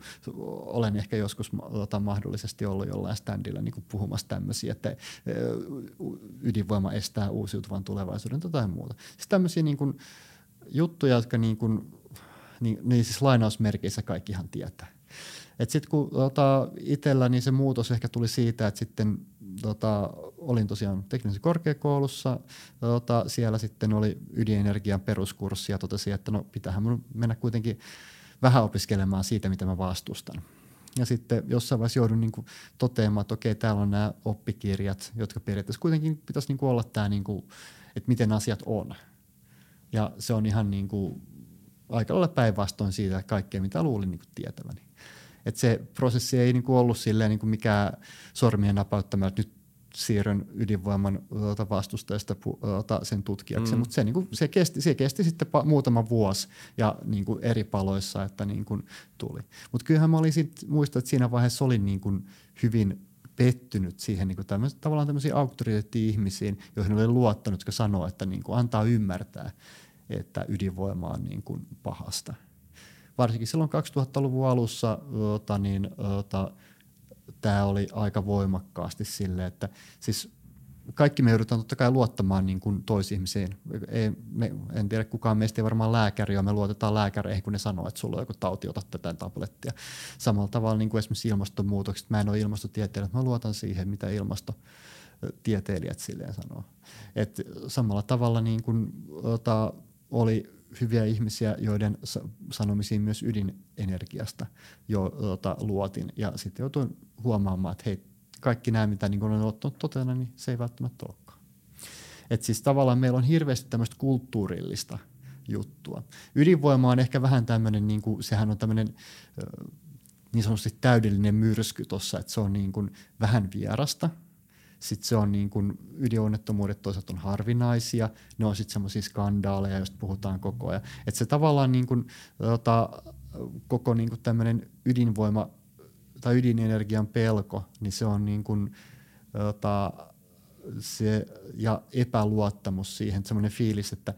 olen ehkä joskus tota, mahdollisesti ollut jollain standilla niin kuin puhumassa tämmöisiä, että ydinvoima estää uusiutuvan tulevaisuuden tai jotain muuta. Siis tämmöisiä niin kuin juttuja, jotka niin kuin, niin, niin siis lainausmerkeissä kaikkihan tietää. Että sitten kun tota, itsellä niin se muutos ehkä tuli siitä, että sitten tota, olin tosiaan teknisessä korkeakoulussa, tota, siellä sitten oli ydinenergian peruskurssi ja totesin, että no pitäähän minun mennä kuitenkin vähän opiskelemaan siitä, mitä mä vastustan. Ja sitten jossain vaiheessa joudun niinku toteamaan, että okei, täällä on nämä oppikirjat, jotka periaatteessa kuitenkin pitäisi niinku olla tämä, niinku, että miten asiat on. Ja se on ihan niinku aika lailla päinvastoin siitä kaikkea, mitä luulin niinku tietäväni. Että se prosessi ei niinku ollut silleen niinku mikään sormien napauttamalla, että nyt siirryn ydinvoiman tuota, vastustajasta tuota, sen tutkijaksi, mm. mutta se, niinku, se, kesti, se kesti sitten pa- muutama vuosi ja niinku, eri paloissa, että niinku, tuli. Mutta kyllähän mä olin sit, muistan, että siinä vaiheessa olin niinku, hyvin pettynyt siihen niinku, tämmöis, tavallaan tämmöisiin auktoriteetti-ihmisiin, joihin olen luottanut, jotka sanoo, että niinku, antaa ymmärtää, että ydinvoima on niinku, pahasta. Varsinkin silloin kaksituhattaluvun alussa ota, niin, ota, tämä oli aika voimakkaasti silleen, että siis kaikki me joudutaan totta kai luottamaan niin kuin toisihmisiin. Ei, me, en tiedä kukaan meistä ei varmaan lääkäri ole, me luotetaan lääkäreihin, kun ne sanoo, että sulla on joku tauti, ota tätä tablettia. Samalla tavalla niin kuin esimerkiksi ilmastonmuutokset, mä en ole ilmastotieteilijä, mä luotan siihen, mitä ilmastotieteilijät silleen sanoo. Et samalla tavalla niin kuin, ota, oli hyviä ihmisiä, joiden sanomisiin myös ydinenergiasta jo, tota, luotin. Ja sitten joutuin huomaamaan, että hei, kaikki nämä, mitä niin olen ottanut totena, niin se ei välttämättä olekaan. Et siis tavallaan meillä on hirveästi tämmöistä kulttuurillista juttua. Ydinvoima on ehkä vähän tämmöinen, niin kuin, sehän on tämmöinen niin sanotusti täydellinen myrsky tuossa, että se on niin kuin vähän vierasta. Sitten se on niin kuin ydinonnettomuudet toisaalta on harvinaisia, ne on sitten semmoisia skandaaleja, joista puhutaan koko ajan. Että se tavallaan niin kuin, tota, koko niin kuin tämmöinen ydinvoima tai ydinenergian pelko, niin se on niin kuin, tota, se, ja epäluottamus siihen, semmoinen fiilis, että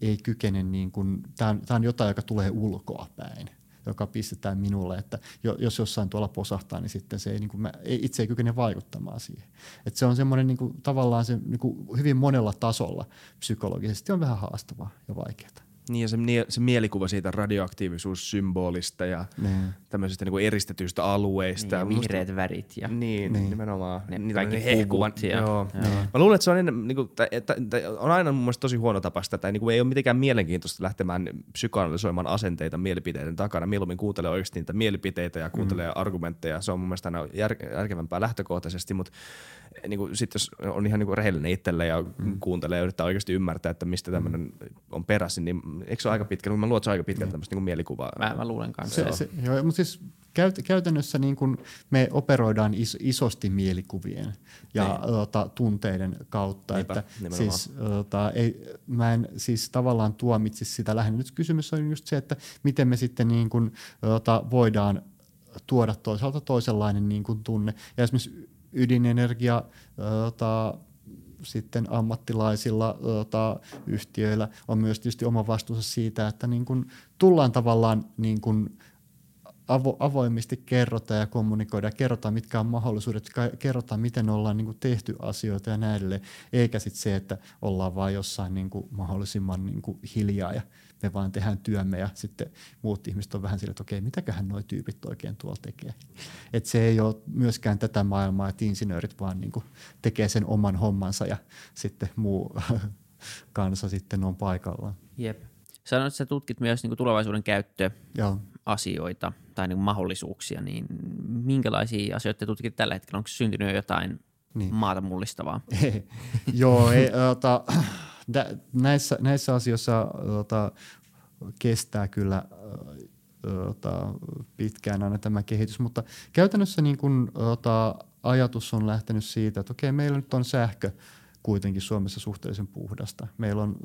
ei kykene, niin kuin, tää on, tää on jotain, joka tulee ulkoa päin, joka pistetään minulle, että jos jossain tuolla posahtaa, niin sitten se ei, niin kuin, mä, itse ei kykene vaikuttamaan siihen. Et se on semmoinen niin kuin, tavallaan se, niin kuin, hyvin monella tasolla psykologisesti on vähän haastavaa ja vaikeaa. Niin ja se, se mielikuva siitä radioaktiivisuussymbolista ja ne. tämmöisistä niin kuin eristetyistä alueista. Niin, ja vihreät värit. Ja niin, niin, nimenomaan. Ne, niitä kaikki hehkuvat. Mä luulen, että se on, ennen, niin kuin, tai, tai, tai, on aina mun mielestä tosi huono tapasta, tai niin kuin, ei ole mitenkään mielenkiintoista lähtemään psykoanalysoimaan asenteita mielipiteiden takana. Mieluummin kuuntelee oikeasti niitä mielipiteitä ja kuuntelee mm. argumentteja. Se on mun mielestä aina jär, järkevämpää lähtökohtaisesti, mutta niin sitten jos on ihan niin kuin rehellinen itselle ja mm. kuuntelee ja yrittää oikeasti ymmärtää, että mistä tämmöinen mm. on peräisin, niin eikö se ole aika pitkä? Mä luot, se on aika pitkä tämmöistä niin mielikuvaa. Mä, mä luulen kanssa. Se, se, joo, mutta siis käyt, käytännössä niin kun me operoidaan is, isosti mielikuvien ja ota, tunteiden kautta. Niinpä, että siis, ota, ei, mä en siis tavallaan tuomitsisi sitä lähinnä. Nyt kysymys on just se, että miten me sitten niin kun, ota, voidaan tuoda toisaalta toisenlainen niin kun tunne. Ja esimerkiksi ydinenergia... Ota, sitten ammattilaisilla ota, yhtiöillä on myös tietysti oma vastuunsa siitä, että niin kun tullaan tavallaan niin kun avo, avoimesti kerrotaan ja kommunikoidaan, kerrotaan mitkä on mahdollisuudet, kerrotaan miten ollaan niin kun tehty asioita ja näin edelleen, eikä sitten se, että ollaan vaan jossain niin kun mahdollisimman niin kun hiljaa ja me vaan tehdään työmme ja sitten muut ihmiset on vähän sillä, että okei, mitäköhän noi tyypit oikein tuolla tekee. Et se ei ole myöskään tätä maailmaa, että insinöörit vaan niinku tekee sen oman hommansa ja sitten muu kansa sitten on paikallaan. Jep. Sanoit, että sä tutkit myös niinku tulevaisuuden käyttöasioita tai niinku mahdollisuuksia, niin minkälaisia asioita tutkit tällä hetkellä? Onko syntynyt jotain niin. maata mullistavaa? Ei. Joo, ei ota... Näissä, näissä asioissa ota, kestää kyllä ota, pitkään aina tämä kehitys, mutta käytännössä niin kun, ota, ajatus on lähtenyt siitä, että okei, meillä nyt on sähkö kuitenkin Suomessa suhteellisen puhdasta. Meillä on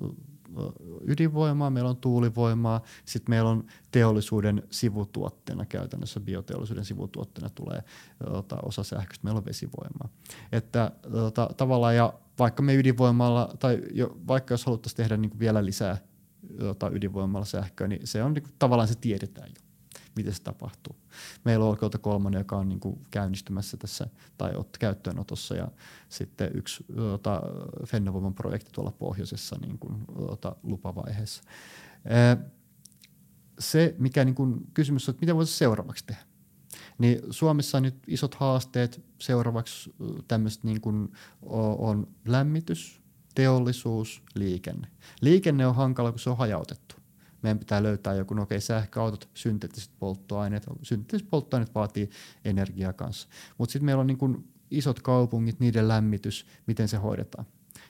ydinvoimaa, meillä on tuulivoimaa, sitten meillä on teollisuuden sivutuotteena käytännössä, bioteollisuuden sivutuotteena tulee ota, osa sähköstä, meillä on vesivoimaa. Että, ota, tavallaan ja vaikka me ydinvoimalla tai jo, vaikka jos haluttaisiin tehdä niin kuin vielä lisää jota, ydinvoimalla sähköä, niin se on niin kuin, tavallaan se tiedetään jo, miten se tapahtuu. Meillä on Olkiluoto kolmonen, joka on niin kuin, käynnistymässä tässä tai ot, käyttöönotossa ja sitten yksi jota, Fennovoiman projekti tuolla pohjoisessa niin kuin, jota, lupavaiheessa. Se mikä niin kuin, kysymys on, että mitä voitaisiin seuraavaksi tehdä? Niin Suomessa on nyt isot haasteet. Seuraavaksi tämmöistä niin kuin on lämmitys, teollisuus, liikenne. Liikenne on hankala, kun se on hajautettu. Meidän pitää löytää joku, no okei, sähköautot, synteettiset polttoaineet. Synteettiset polttoaineet vaatii energiaa kanssa. Mutta sitten meillä on niin kuin isot kaupungit, niiden lämmitys, miten se hoidetaan.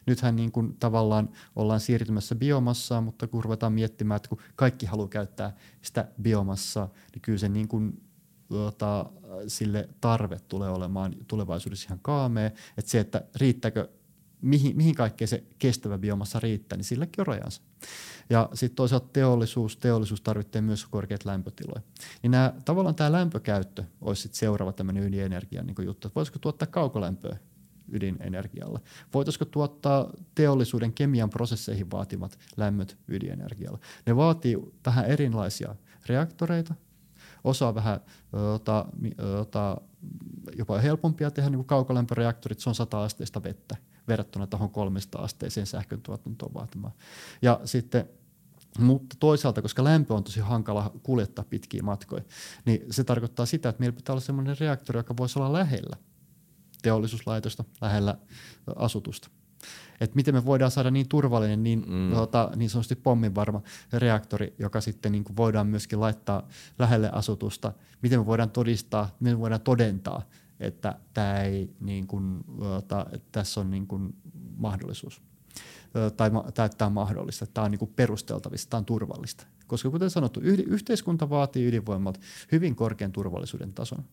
Nythän niin kuin tavallaan ollaan siirtymässä biomassaan, mutta kun ruvetaan miettimään, että kun kaikki haluaa käyttää sitä biomassaa, niin kyllä se niin kuin Tuota, sille tarve tulee olemaan tulevaisuudessa ihan kaamea, että se, että riittääkö, mihin, mihin kaikkeen se kestävä biomassa riittää, niin silläkin on rajansa. Ja sitten toisaalta teollisuus, teollisuus tarvitsee myös korkeat lämpötiloja. Niin nää, tavallaan tämä lämpökäyttö olisi sit seuraava tämmöinen ydinenergian niin juttu, että voisiko tuottaa kaukolämpöä ydinenergialla, voitaisiko tuottaa teollisuuden kemian prosesseihin vaatimat lämmöt ydinenergialla. Ne vaatii vähän erilaisia reaktoreita, osa vähän ota, ota, jopa helpompia tehdä, niin kuin kaukolämpöreaktorit, se on sata asteista vettä verrattuna tuohon kolmesataa asteeseen sähköntuotantoon vaatimaan. Ja sitten, mutta toisaalta, koska lämpö on tosi hankala kuljettaa pitkiä matkoja, niin se tarkoittaa sitä, että meillä pitää olla sellainen reaktori, joka voisi olla lähellä teollisuuslaitosta, lähellä asutusta. Että miten me voidaan saada niin turvallinen, niin, mm. tuota, niin sanotusti pomminvarma reaktori, joka sitten niin kuin voidaan myöskin laittaa lähelle asutusta. Miten me voidaan todistaa, miten me voidaan todentaa, että tämä ei, niin kuin, tuota, tässä on niin kuin mahdollisuus. Tai tämä on mahdollista, tämä on niin kuin perusteltavista, tämä on turvallista. Koska kuten sanottu, yh- yhteiskunta vaatii ydinvoimalta hyvin korkean turvallisuuden tason.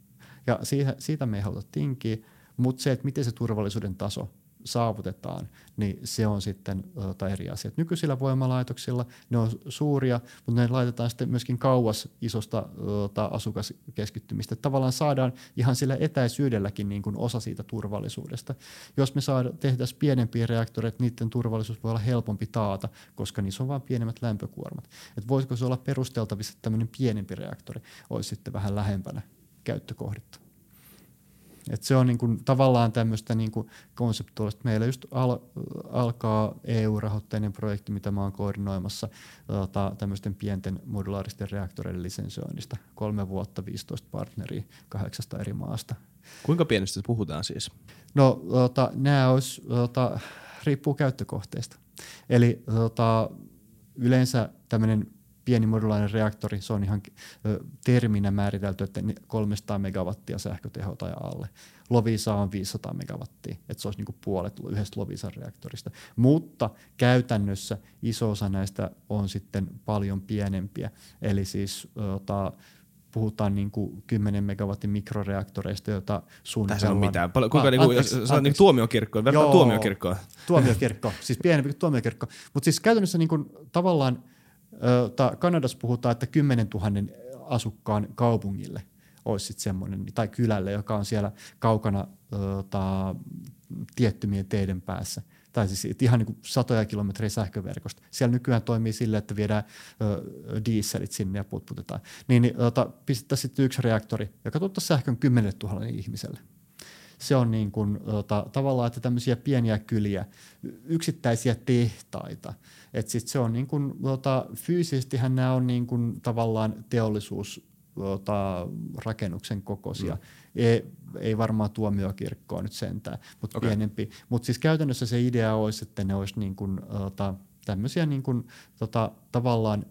Ja siitä, siitä me ei haluta tinkiä, mutta se, että miten se turvallisuuden taso saavutetaan, niin se on sitten tota, eri asia. Nykyisillä voimalaitoksilla ne on suuria, mutta ne laitetaan sitten myöskin kauas isosta tota, asukaskeskittymistä. Tavallaan saadaan ihan sillä etäisyydelläkin niin kuin osa siitä turvallisuudesta. Jos me saada, tehdään pienempiä reaktoreita, niiden turvallisuus voi olla helpompi taata, koska niissä on vain pienemmät lämpökuormat. Et voisiko se olla perusteltavissa, että tämmöinen pienempi reaktori olisi sitten vähän lähempänä käyttökohdetta? Et se on niinku tavallaan tämmöistä niinku konseptuaalista. Meillä just al- alkaa E U-rahoitteinen projekti, mitä mä oon koordinoimassa tota, tämmöisten pienten modulaaristen reaktoreiden lisensioinnista. Kolme vuotta, viisitoista partneria, kahdeksasta eri maasta. Kuinka pienestä puhutaan siis? No tota, nämä olisi, tota, riippuu käyttökohteesta. Eli tota, yleensä tämmöinen pieni modulaarinen reaktori, se on ihan ö, terminä määritelty, että kolmesataa megawattia sähkötehoa tai alle. Lovisa on viisisataa megawattia, että se olisi niinku puolet yhdestä Lovisan reaktorista. Mutta käytännössä iso osa näistä on sitten paljon pienempiä, eli siis ota, puhutaan niinku kymmenen megawatin mikroreaktoreista, joita suunnitellaan. Tässä on mitään. Paljon, kuinka ah, niinku, anteeksi, jos, anteeksi. Niinku tuomiokirkkoon, vertaan tuomiokirkkoon. Tuomiokirkko, siis pienempi kuin tuomiokirkko. Mutta siis käytännössä niinku, tavallaan Kanadassa puhutaan, että kymmenen tuhatta asukkaan kaupungille olisi sitten semmoinen, tai kylälle, joka on siellä kaukana ota, tiettymien teiden päässä. Tai siis ihan niin kuin satoja kilometrejä sähköverkosta. Siellä nykyään toimii silleen, että viedään ö, dieselit sinne ja putputetaan. Niin ota, pistettäisiin sitten yksi reaktori, joka tuottaisi sähkön kymmenelle tuhalle ihmiselle. Se on niin kuin, ota, tavallaan, että tämmöisiä pieniä kyliä, yksittäisiä tehtaita. Että sit se on niin kuin, ota, fyysisestihän nämä on niin kuin tavallaan teollisuusrakennuksen kokoisia. Mm. Ei, ei varmaan tuomiokirkkoa nyt sentään, mutta okay. Pienempi. Mutta siis käytännössä se idea olisi, että ne olisi niin kuin, ota, tämmöisiä niin kuin, tota, tavallaan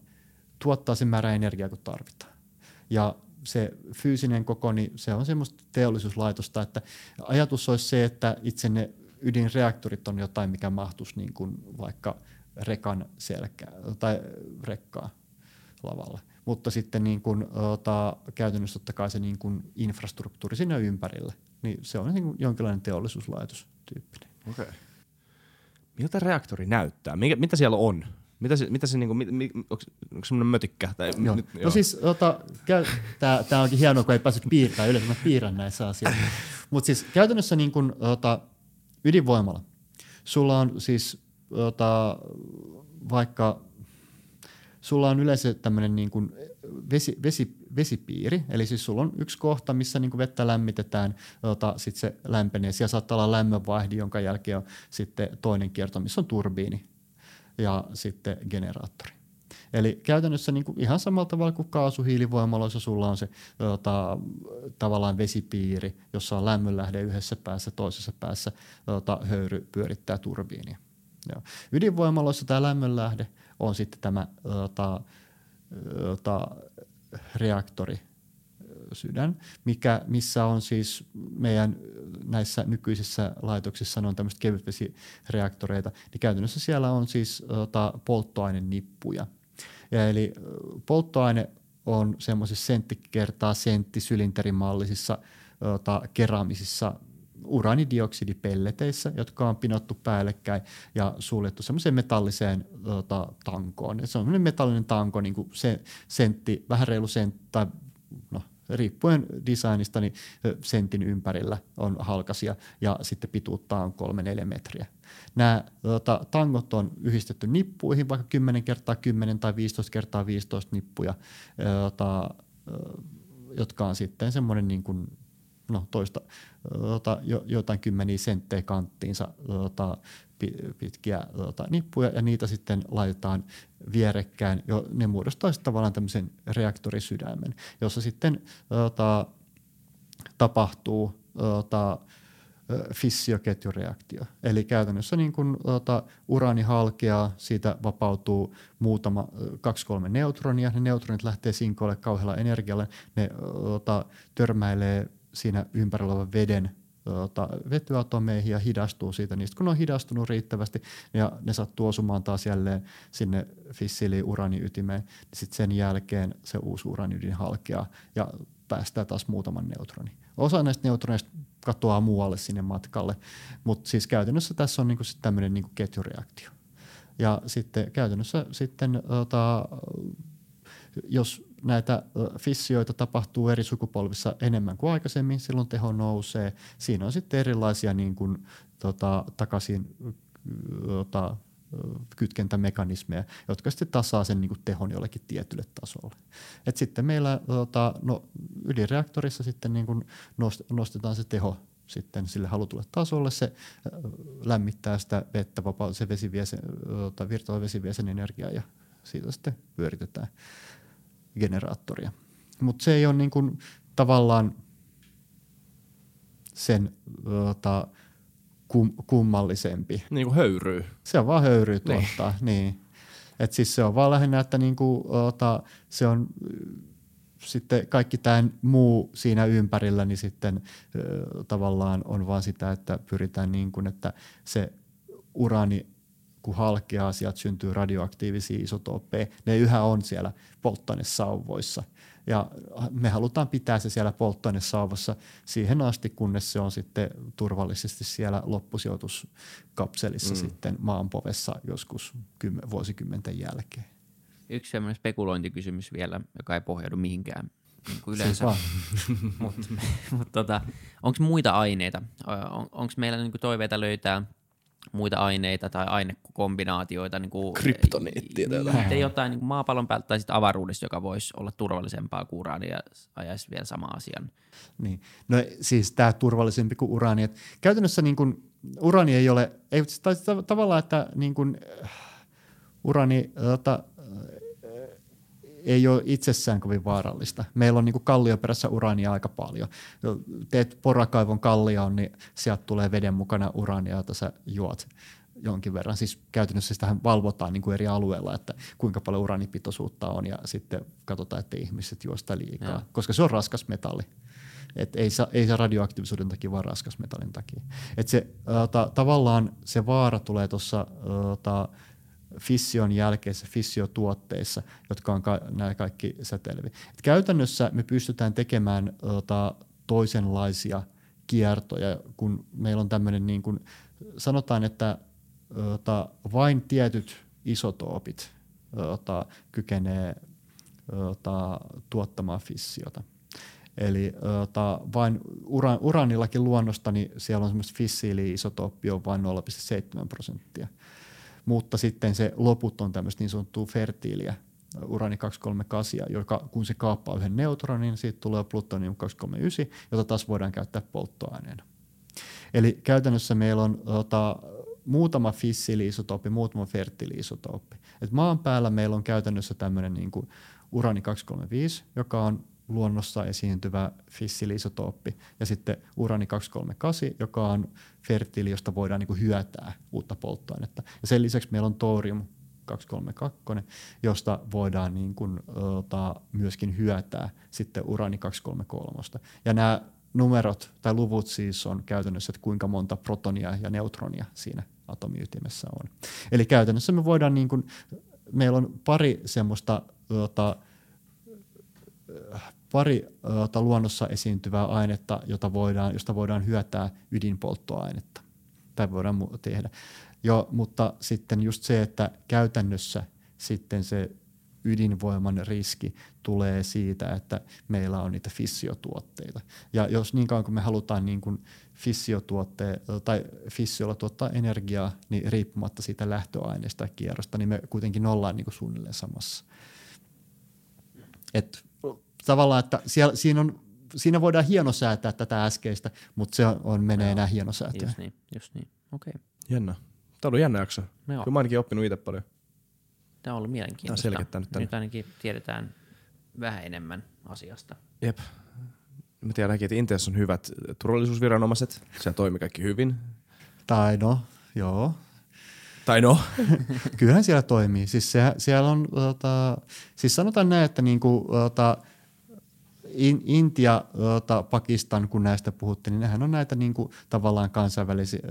tuottaa sen määrä energiaa, kun tarvitaan. Ja se fyysinen koko, niin se on semmoista teollisuuslaitosta, että ajatus olisi se, että itse ne ydinreaktorit on jotain, mikä mahtuisi niin kuin vaikka rekan selkää tai rekkaa lavalle. Mutta sitten niin kuin, ota, käytännössä totta kai se niin kuin infrastruktuuri sinne ympärille, niin se on niin kuin jonkinlainen teollisuuslaitos tyyppinen. Okei. Okay. Miltä reaktori näyttää? Mikä, mitä siellä on? Mitä se, mitä se niinku, onko semmoinen mötikkä? Tai joo. Nyt, joo. No siis, ota, käy, tää, tää onkin hienoa, kun ei päässyt piirtämään, yleensä mä piirrän näissä asioissa. Mutta siis käytännössä niin kun, ota, ydinvoimalla, sulla on siis ota, vaikka, sulla on yleensä tämmöinen niin kun vesi, vesi, vesipiiri, eli siis sulla on yksi kohta, missä niin kun vettä lämmitetään, ota, sit se lämpenee, siellä saattaa olla lämmönvaihdi, jonka jälkeen on sitten toinen kierto, missä on turbiini. Ja sitten generaattori. Eli käytännössä niin kuin ihan samalla tavalla kuin kaasuhiilivoimaloissa sulla on se ota, tavallaan vesipiiri, jossa on lämmönlähde yhdessä päässä, toisessa päässä ota, höyry pyörittää turbiinia. Joo. Ydinvoimaloissa tämä lämmönlähde on sitten tämä ota, ota, reaktori sydän, mikä, missä on siis meidän näissä nykyisissä laitoksissa, ne on tämmöiset kevytvesireaktoreita, niin käytännössä siellä on siis ota, polttoainenippuja. Ja eli polttoaine on semmoisissa sentti kertaa senttisylinterimallisissa ota, keramisissa uraanidioksidipelleteissä, jotka on pinottu päällekkäin ja suljettu semmoiseen metalliseen ota, tankoon. Se on semmoinen metallinen tanko, niin kuin se, sentti, vähän reilu sentti tai no, riippuen designista, niin sentin ympärillä on halkasia ja sitten pituutta on kolme neljä metriä. Nämä ota, tangot on yhdistetty nippuihin, vaikka kymmenen kertaa kymmenen tai viisitoista kertaa viisitoista nippuja, ota, jotka on sitten semmoinen niin kuin, no, toista, ota, jo, jotain kymmeniä senttejä kanttiinsa ota, pitkiä ota, nippuja ja niitä sitten laitetaan vierekkään. Jo, ne muodostaa tavallaan tämmöisen reaktorisydämen, jossa sitten ota, tapahtuu ota, fissioketjureaktio. Eli käytännössä niin kun, ota, uraani halkeaa, siitä vapautuu muutama, kaksi kolme neutronia, ne neutronit lähtee sinkoille kauhealla energialla, ne ota, törmäilee siinä ympärillä olevan veden ota, vetyatomeihin ja hidastuu siitä niistä, kun on hidastunut riittävästi ja ne sattuu osumaan taas jälleen sinne fissiliin uraaniytimeen, niin sitten sen jälkeen se uusi uraaniytin halkeaa ja päästää taas muutaman neutronin. Osa näistä neutroneista katoaa muualle sinne matkalle, mutta siis käytännössä tässä on niinku sit tämmöinen niinku ketjureaktio. Ja sitten käytännössä sitten, ota, jos näitä fissioita tapahtuu eri sukupolvissa enemmän kuin aikaisemmin, silloin teho nousee. Siinä on sitten erilaisia niin kuin, tota, takaisin tota, kytkentämekanismeja, jotka sitten tasaa sen niin kuin tehon jollekin tietylle tasolle. Et sitten meillä tota, no, ydinreaktorissa sitten niin kuin nostetaan se teho sitten sille halutulle tasolle, se lämmittää sitä vettä, vapaa, se vesi vie sen, tota, virtaava vesi vie sen energiaa ja siitä sitten pyöritetään generaattoria. Mutta se ei ole niin kuin tavallaan sen tota, kum, kummallisempi. Niin kuin höyryy. Se on vaan höyryy tuottaa. Niin. Niin. Et siis se on vaan lähinnä, että niin kuin, ota, se on sitten kaikki tämä muu siinä ympärillä, niin sitten ö, tavallaan on vaan sitä, että pyritään niin kuin, että se uraani kun halkeaa, sieltä syntyy radioaktiivisia isotooppeja, ne yhä on siellä polttoainesauvoissa. Ja me halutaan pitää se siellä polttoainesauvassa siihen asti, kunnes se on sitten turvallisesti siellä loppusijoituskapselissa mm. sitten maanpovessa joskus kymmen, vuosikymmenten jälkeen. Yksi sellainen spekulointikysymys vielä, joka ei pohjaudu mihinkään niin kuin yleensä. Mut, mut tota, onko muita aineita? On, onko meillä niinku toiveita löytää muita aineita tai ainekombinaatioita, niin kuin kryptoniittia tai jotain, jotain niin kuin maapallon päältä tai sitten avaruudessa, joka voisi olla turvallisempaa kuin uraani ja ajaisi vielä sama asian. Niin. No siis tämä turvallisempi kuin uraani. Et käytännössä niin kuin, uraani ei ole, ei, tai tavallaan, että niin kuin, uraani tota, ei ole itsessään kovin vaarallista. Meillä on niinku kallioperässä uraania aika paljon. Teet porakaivon kallion, niin sieltä tulee veden mukana uraania, jota sä juot jonkin verran. Siis käytännössä sitähän valvotaan niinku eri alueilla, että kuinka paljon uraanipitoisuutta on ja sitten katsotaan, että ihmiset juo sitä liikaa, ja. Koska se on raskas metalli. Et ei saa, ei saa radioaktiivisuuden takia, vaan raskas metallin takia. Et se, ota, tavallaan se vaara tulee tuossa fission jälkeissä fissiotuotteissa, jotka on ka- nämä kaikki säteileviä. Et käytännössä me pystytään tekemään ota, toisenlaisia kiertoja, kun meillä on tämmöinen, niin kun sanotaan, että ota, vain tietyt isotoopit ota, kykenee ota, tuottamaan fissiota. Eli ota, vain ura- uraanillakin luonnosta, niin siellä on semmoista fissiili-isotooppia on vain nolla pilkku seitsemän prosenttia. Mutta sitten se loput on tämmöistä niin sanottua fertiiliä, uraani kaksisataakolmekymmentäkahdeksan, joka kun se kaappaa yhden neutronin, siitä tulee plutonium kaksisataakolmekymmentäyhdeksän, jota taas voidaan käyttää polttoaineena. Eli käytännössä meillä on ota, muutama fissiili-isotooppi, muutama fertiili-isotooppi. Et maan päällä meillä on käytännössä tämmöinen niin kuin uraani kaksisataakolmekymmentäviisi, joka on luonnossa esiintyvä fissiiliisotooppi, ja sitten uraani kaksisataakolmekymmentäkahdeksan, joka on fertiili, josta voidaan niin kuin hyötää uutta polttoainetta. Ja sen lisäksi meillä on torium kaksisataakolmekymmentäkaksi, josta voidaan niin kuin, ota, myöskin hyötää sitten uraani kaksisataakolmekymmentäkolme. Ja nämä numerot tai luvut siis on käytännössä, että kuinka monta protonia ja neutronia siinä atomiytimessä on. Eli käytännössä me voidaan, niin kuin, meillä on pari semmoista ota, pari ota, luonnossa esiintyvää ainetta, jota voidaan, josta voidaan hyötää ydinpolttoainetta. Tai voidaan tehdä. Jo, mutta sitten just se, että käytännössä sitten se ydinvoiman riski tulee siitä, että meillä on niitä fissiotuotteita. Ja jos niin kauan kuin me halutaan niin kuin fissiotuotteen tai fissiolla tuottaa energiaa, niin riippumatta siitä lähtöaineesta ja kierrosta, niin me kuitenkin ollaan niin kuin suunnilleen samassa. Et tavallaan, että siellä, siinä, on, siinä voidaan hienosäätää tätä äskeistä, mutta se on, on menee enää hienosäätöön. Just niin, just niin. Okei. Okay. Jännä. Tämä on ollut jännä jakso. Kyllä mä ainakin oppinut itse paljon. Tämä on ollut mielenkiintoista. Tämä on selkeä nyt, nyt ainakin tiedetään vähän enemmän asiasta. Jep. Mä tiedänkin, että Intiassa on hyvät turvallisuusviranomaiset, se toimii kaikki hyvin. Tai no, joo. Tai no. Kyllähän siellä toimii. Siis, se, siellä on, ota, siis sanotaan näin, että niinku, ota, in, Intia, ota, Pakistan, kun näistä puhuttiin, niin nehän on näitä niinku, tavallaan kansainvälisen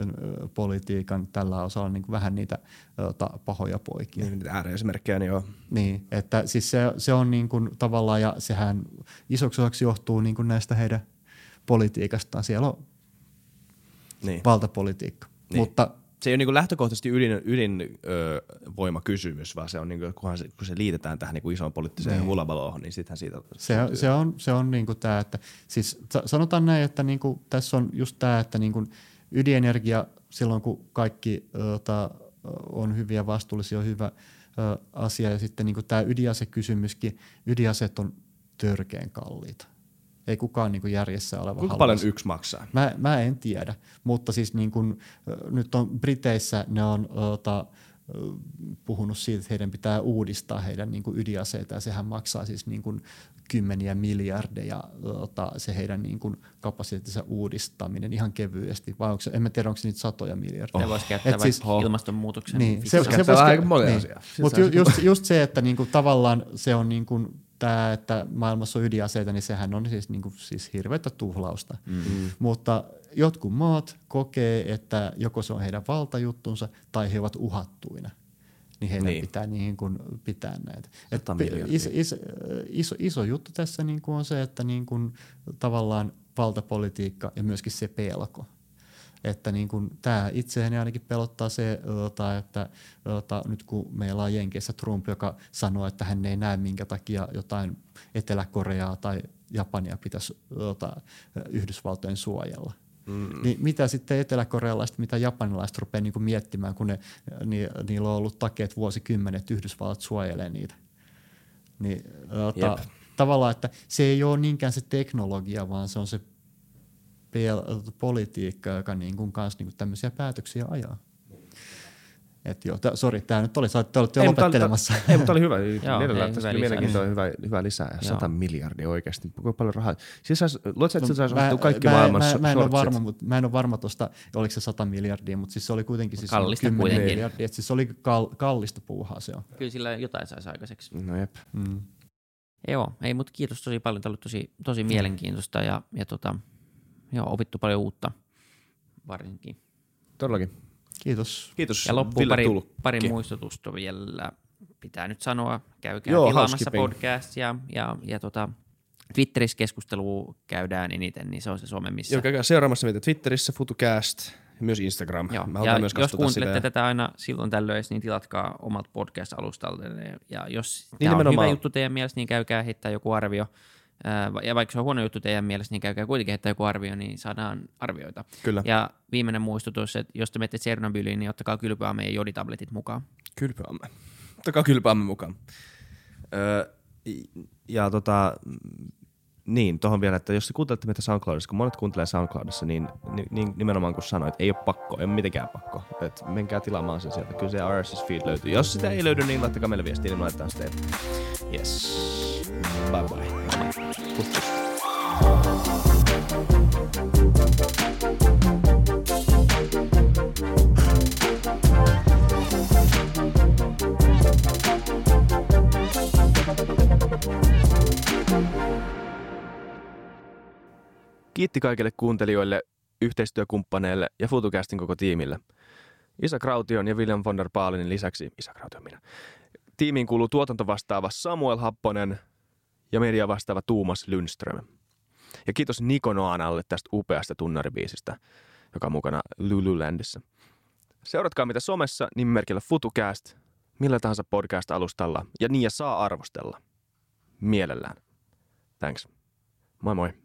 politiikan tällä osalla niinku, vähän niitä ota, pahoja poikia. Niin, niitä ääriesimerkkejä, niin joo. Niin, että siis se, se on niinku, tavallaan, ja sehän isoksi osaksi johtuu niinku, näistä heidän politiikastaan. Siellä on niin. valtapolitiikka, niin. mutta... Se ei ole niin lähtökohtaisesti ydin, ydin ö, voimakysymys, vaan se on niin kuin, kunhan se, kun se liitetään tähän niin isoon poliittiseen hulabaloon, niin sittenhän siitä... Se on, se on, se on niin kuin tämä, että siis sanotaan näin, että niin kuin, tässä on just tämä, että niin kuin ydinenergia silloin, kun kaikki ota, on hyviä, vastuullisia, on hyvä ö, asia, ja sitten niin kuin tämä ydinasekysymyskin, ydinaseet on törkeän kalliita. Ei kukaan niin kuin järjessä oleva halus. Kuinka paljon yksi maksaa? Mä, mä en tiedä, mutta siis niin kuin, nyt on Briteissä ne on ota, puhunut siitä, että heidän pitää uudistaa heidän niin kuin ydinaseita, ja sehän maksaa siis niin kuin kymmeniä miljardeja ota, se heidän niin kuin kapasiteettinsa uudistaminen ihan kevyesti. Vai onko, en mä tiedä, onko se niitä satoja miljardeja. Ne vois käyttää siis, ilmastonmuutoksen. Niin, se, se, se, se vois aika monia asioita. Mutta just, just se, että niin kuin, tavallaan se on niin kuin, tämä, että maailmassa on ydinaseita, niin sehän on siis, niin kuin, siis hirveätä tuhlausta. Mm-hmm. Mutta jotkut maat kokee, että joko se on heidän valtajuttunsa tai he ovat uhattuina. Niin heidän niin. pitää niin kuin, pitää näitä. Et, is, is, iso, iso juttu tässä niin kuin on se, että niin kuin, tavallaan valtapolitiikka ja myöskin se pelko. Että niin kuin tämä itseäni ainakin pelottaa se, että nyt kun meillä on Jenkeissä Trump, joka sanoo, että hän ei näe minkä takia jotain Etelä-Koreaa tai Japania pitäisi Yhdysvaltojen suojella. Mm. Niin mitä sitten eteläkorealaiset, mitä japanilaiset rupeaa niin kuin miettimään, kun ne, ni, niillä on ollut takeet vuosikymmenet, Yhdysvallat suojelee niitä. Niin, ota, tavallaan, että se ei ole niinkään se teknologia, vaan se on se Pel- politiikka, joka niin kuin kans niin kuin tämmöisiä päätöksiä ajaa. Et joo, t- sori, tää nyt oli, saatte olette jo ei, lopettelemassa. Mutta oli, ei, mutta oli hyvä. Mielellään tässä mielenkiintoa on hyvä, hyvä lisää. Ja sata miljardia oikeasti, kuinka paljon rahaa. Siis saisi, luot sä, että no, saisi osattua kaikki mä, maailman mä, mä en ole varma, mut, mä en ole varma tuosta, oliko se sata miljardia, mutta siis se oli kuitenkin siis kymmenen miljardia. Et siis se oli kal- kallista puuhaa se on. Kyllä sillä jotain saisi aikaiseksi. No jep. Mm. Joo, ei, mutta kiitos tosi paljon. Tämä oli tosi, tosi mielenkiintoista ja, ja tota... Joo, opittu paljon uutta varsinkin. Todellakin. Kiitos. Kiitos. Ja loppuun pari, pari muistutusta vielä pitää nyt sanoa. Käykää Joo, tilaamassa podcastia ja, ja tota, Twitterissä keskustelua käydään eniten, niin se on se some, missä... Joo, käykää seuraamassa meitä Twitterissä, Futucast, myös Instagram. Joo, Mä ja myös jos kuuntelette sitä. Tätä aina silloin tällöin, niin tilatkaa omat podcast-alustaltanne. Ja jos niin tämä on hyvä juttu teidän mielessä, niin käykää heittää joku arvio. Ja vaikka se on huono juttu teidän mielessä, niin käykää kuitenkin heittää joku arvio, niin saadaan arvioita. Kyllä. Ja viimeinen muistutus, että jos te menette Tšernobyliin, niin ottakaa kylpyaamme ja joditabletit mukaan. Kylpyaamme. Ottakaa kylpyaamme mukaan. Öö, ja tota, niin, tuohon vielä, että jos te kuuntelette meitä SoundCloudissa, kun monet kuuntelee SoundCloudissa, niin, niin nimenomaan kun sanoit, että ei ole pakko, ei ole mitenkään pakko. Että menkää tilaamaan sen sieltä, kyllä se R S S-feed löytyy. Jos sitä ei löydy, niin laittakaa meille viestiä, niin laitetaan sitä. Yes. Bye bye. Kiitti kaikille kuuntelijoille, yhteistyökumppaneille ja Futucastin koko tiimille. Isak Raution ja William von der Baalenin lisäksi, Isak Raution minä, tiimiin kuuluu tuotantovastaava Samuel Happonen ja media vastaava Tuomas Lundström. Ja kiitos Nikonoanalle tästä upeasta tunnaribiisistä, joka on mukana Lululandissä. Seuratkaa mitä somessa nimimerkillä Futucast, millä tahansa podcast-alustalla, ja niin ja saa arvostella. Mielellään. Thanks. Moi moi.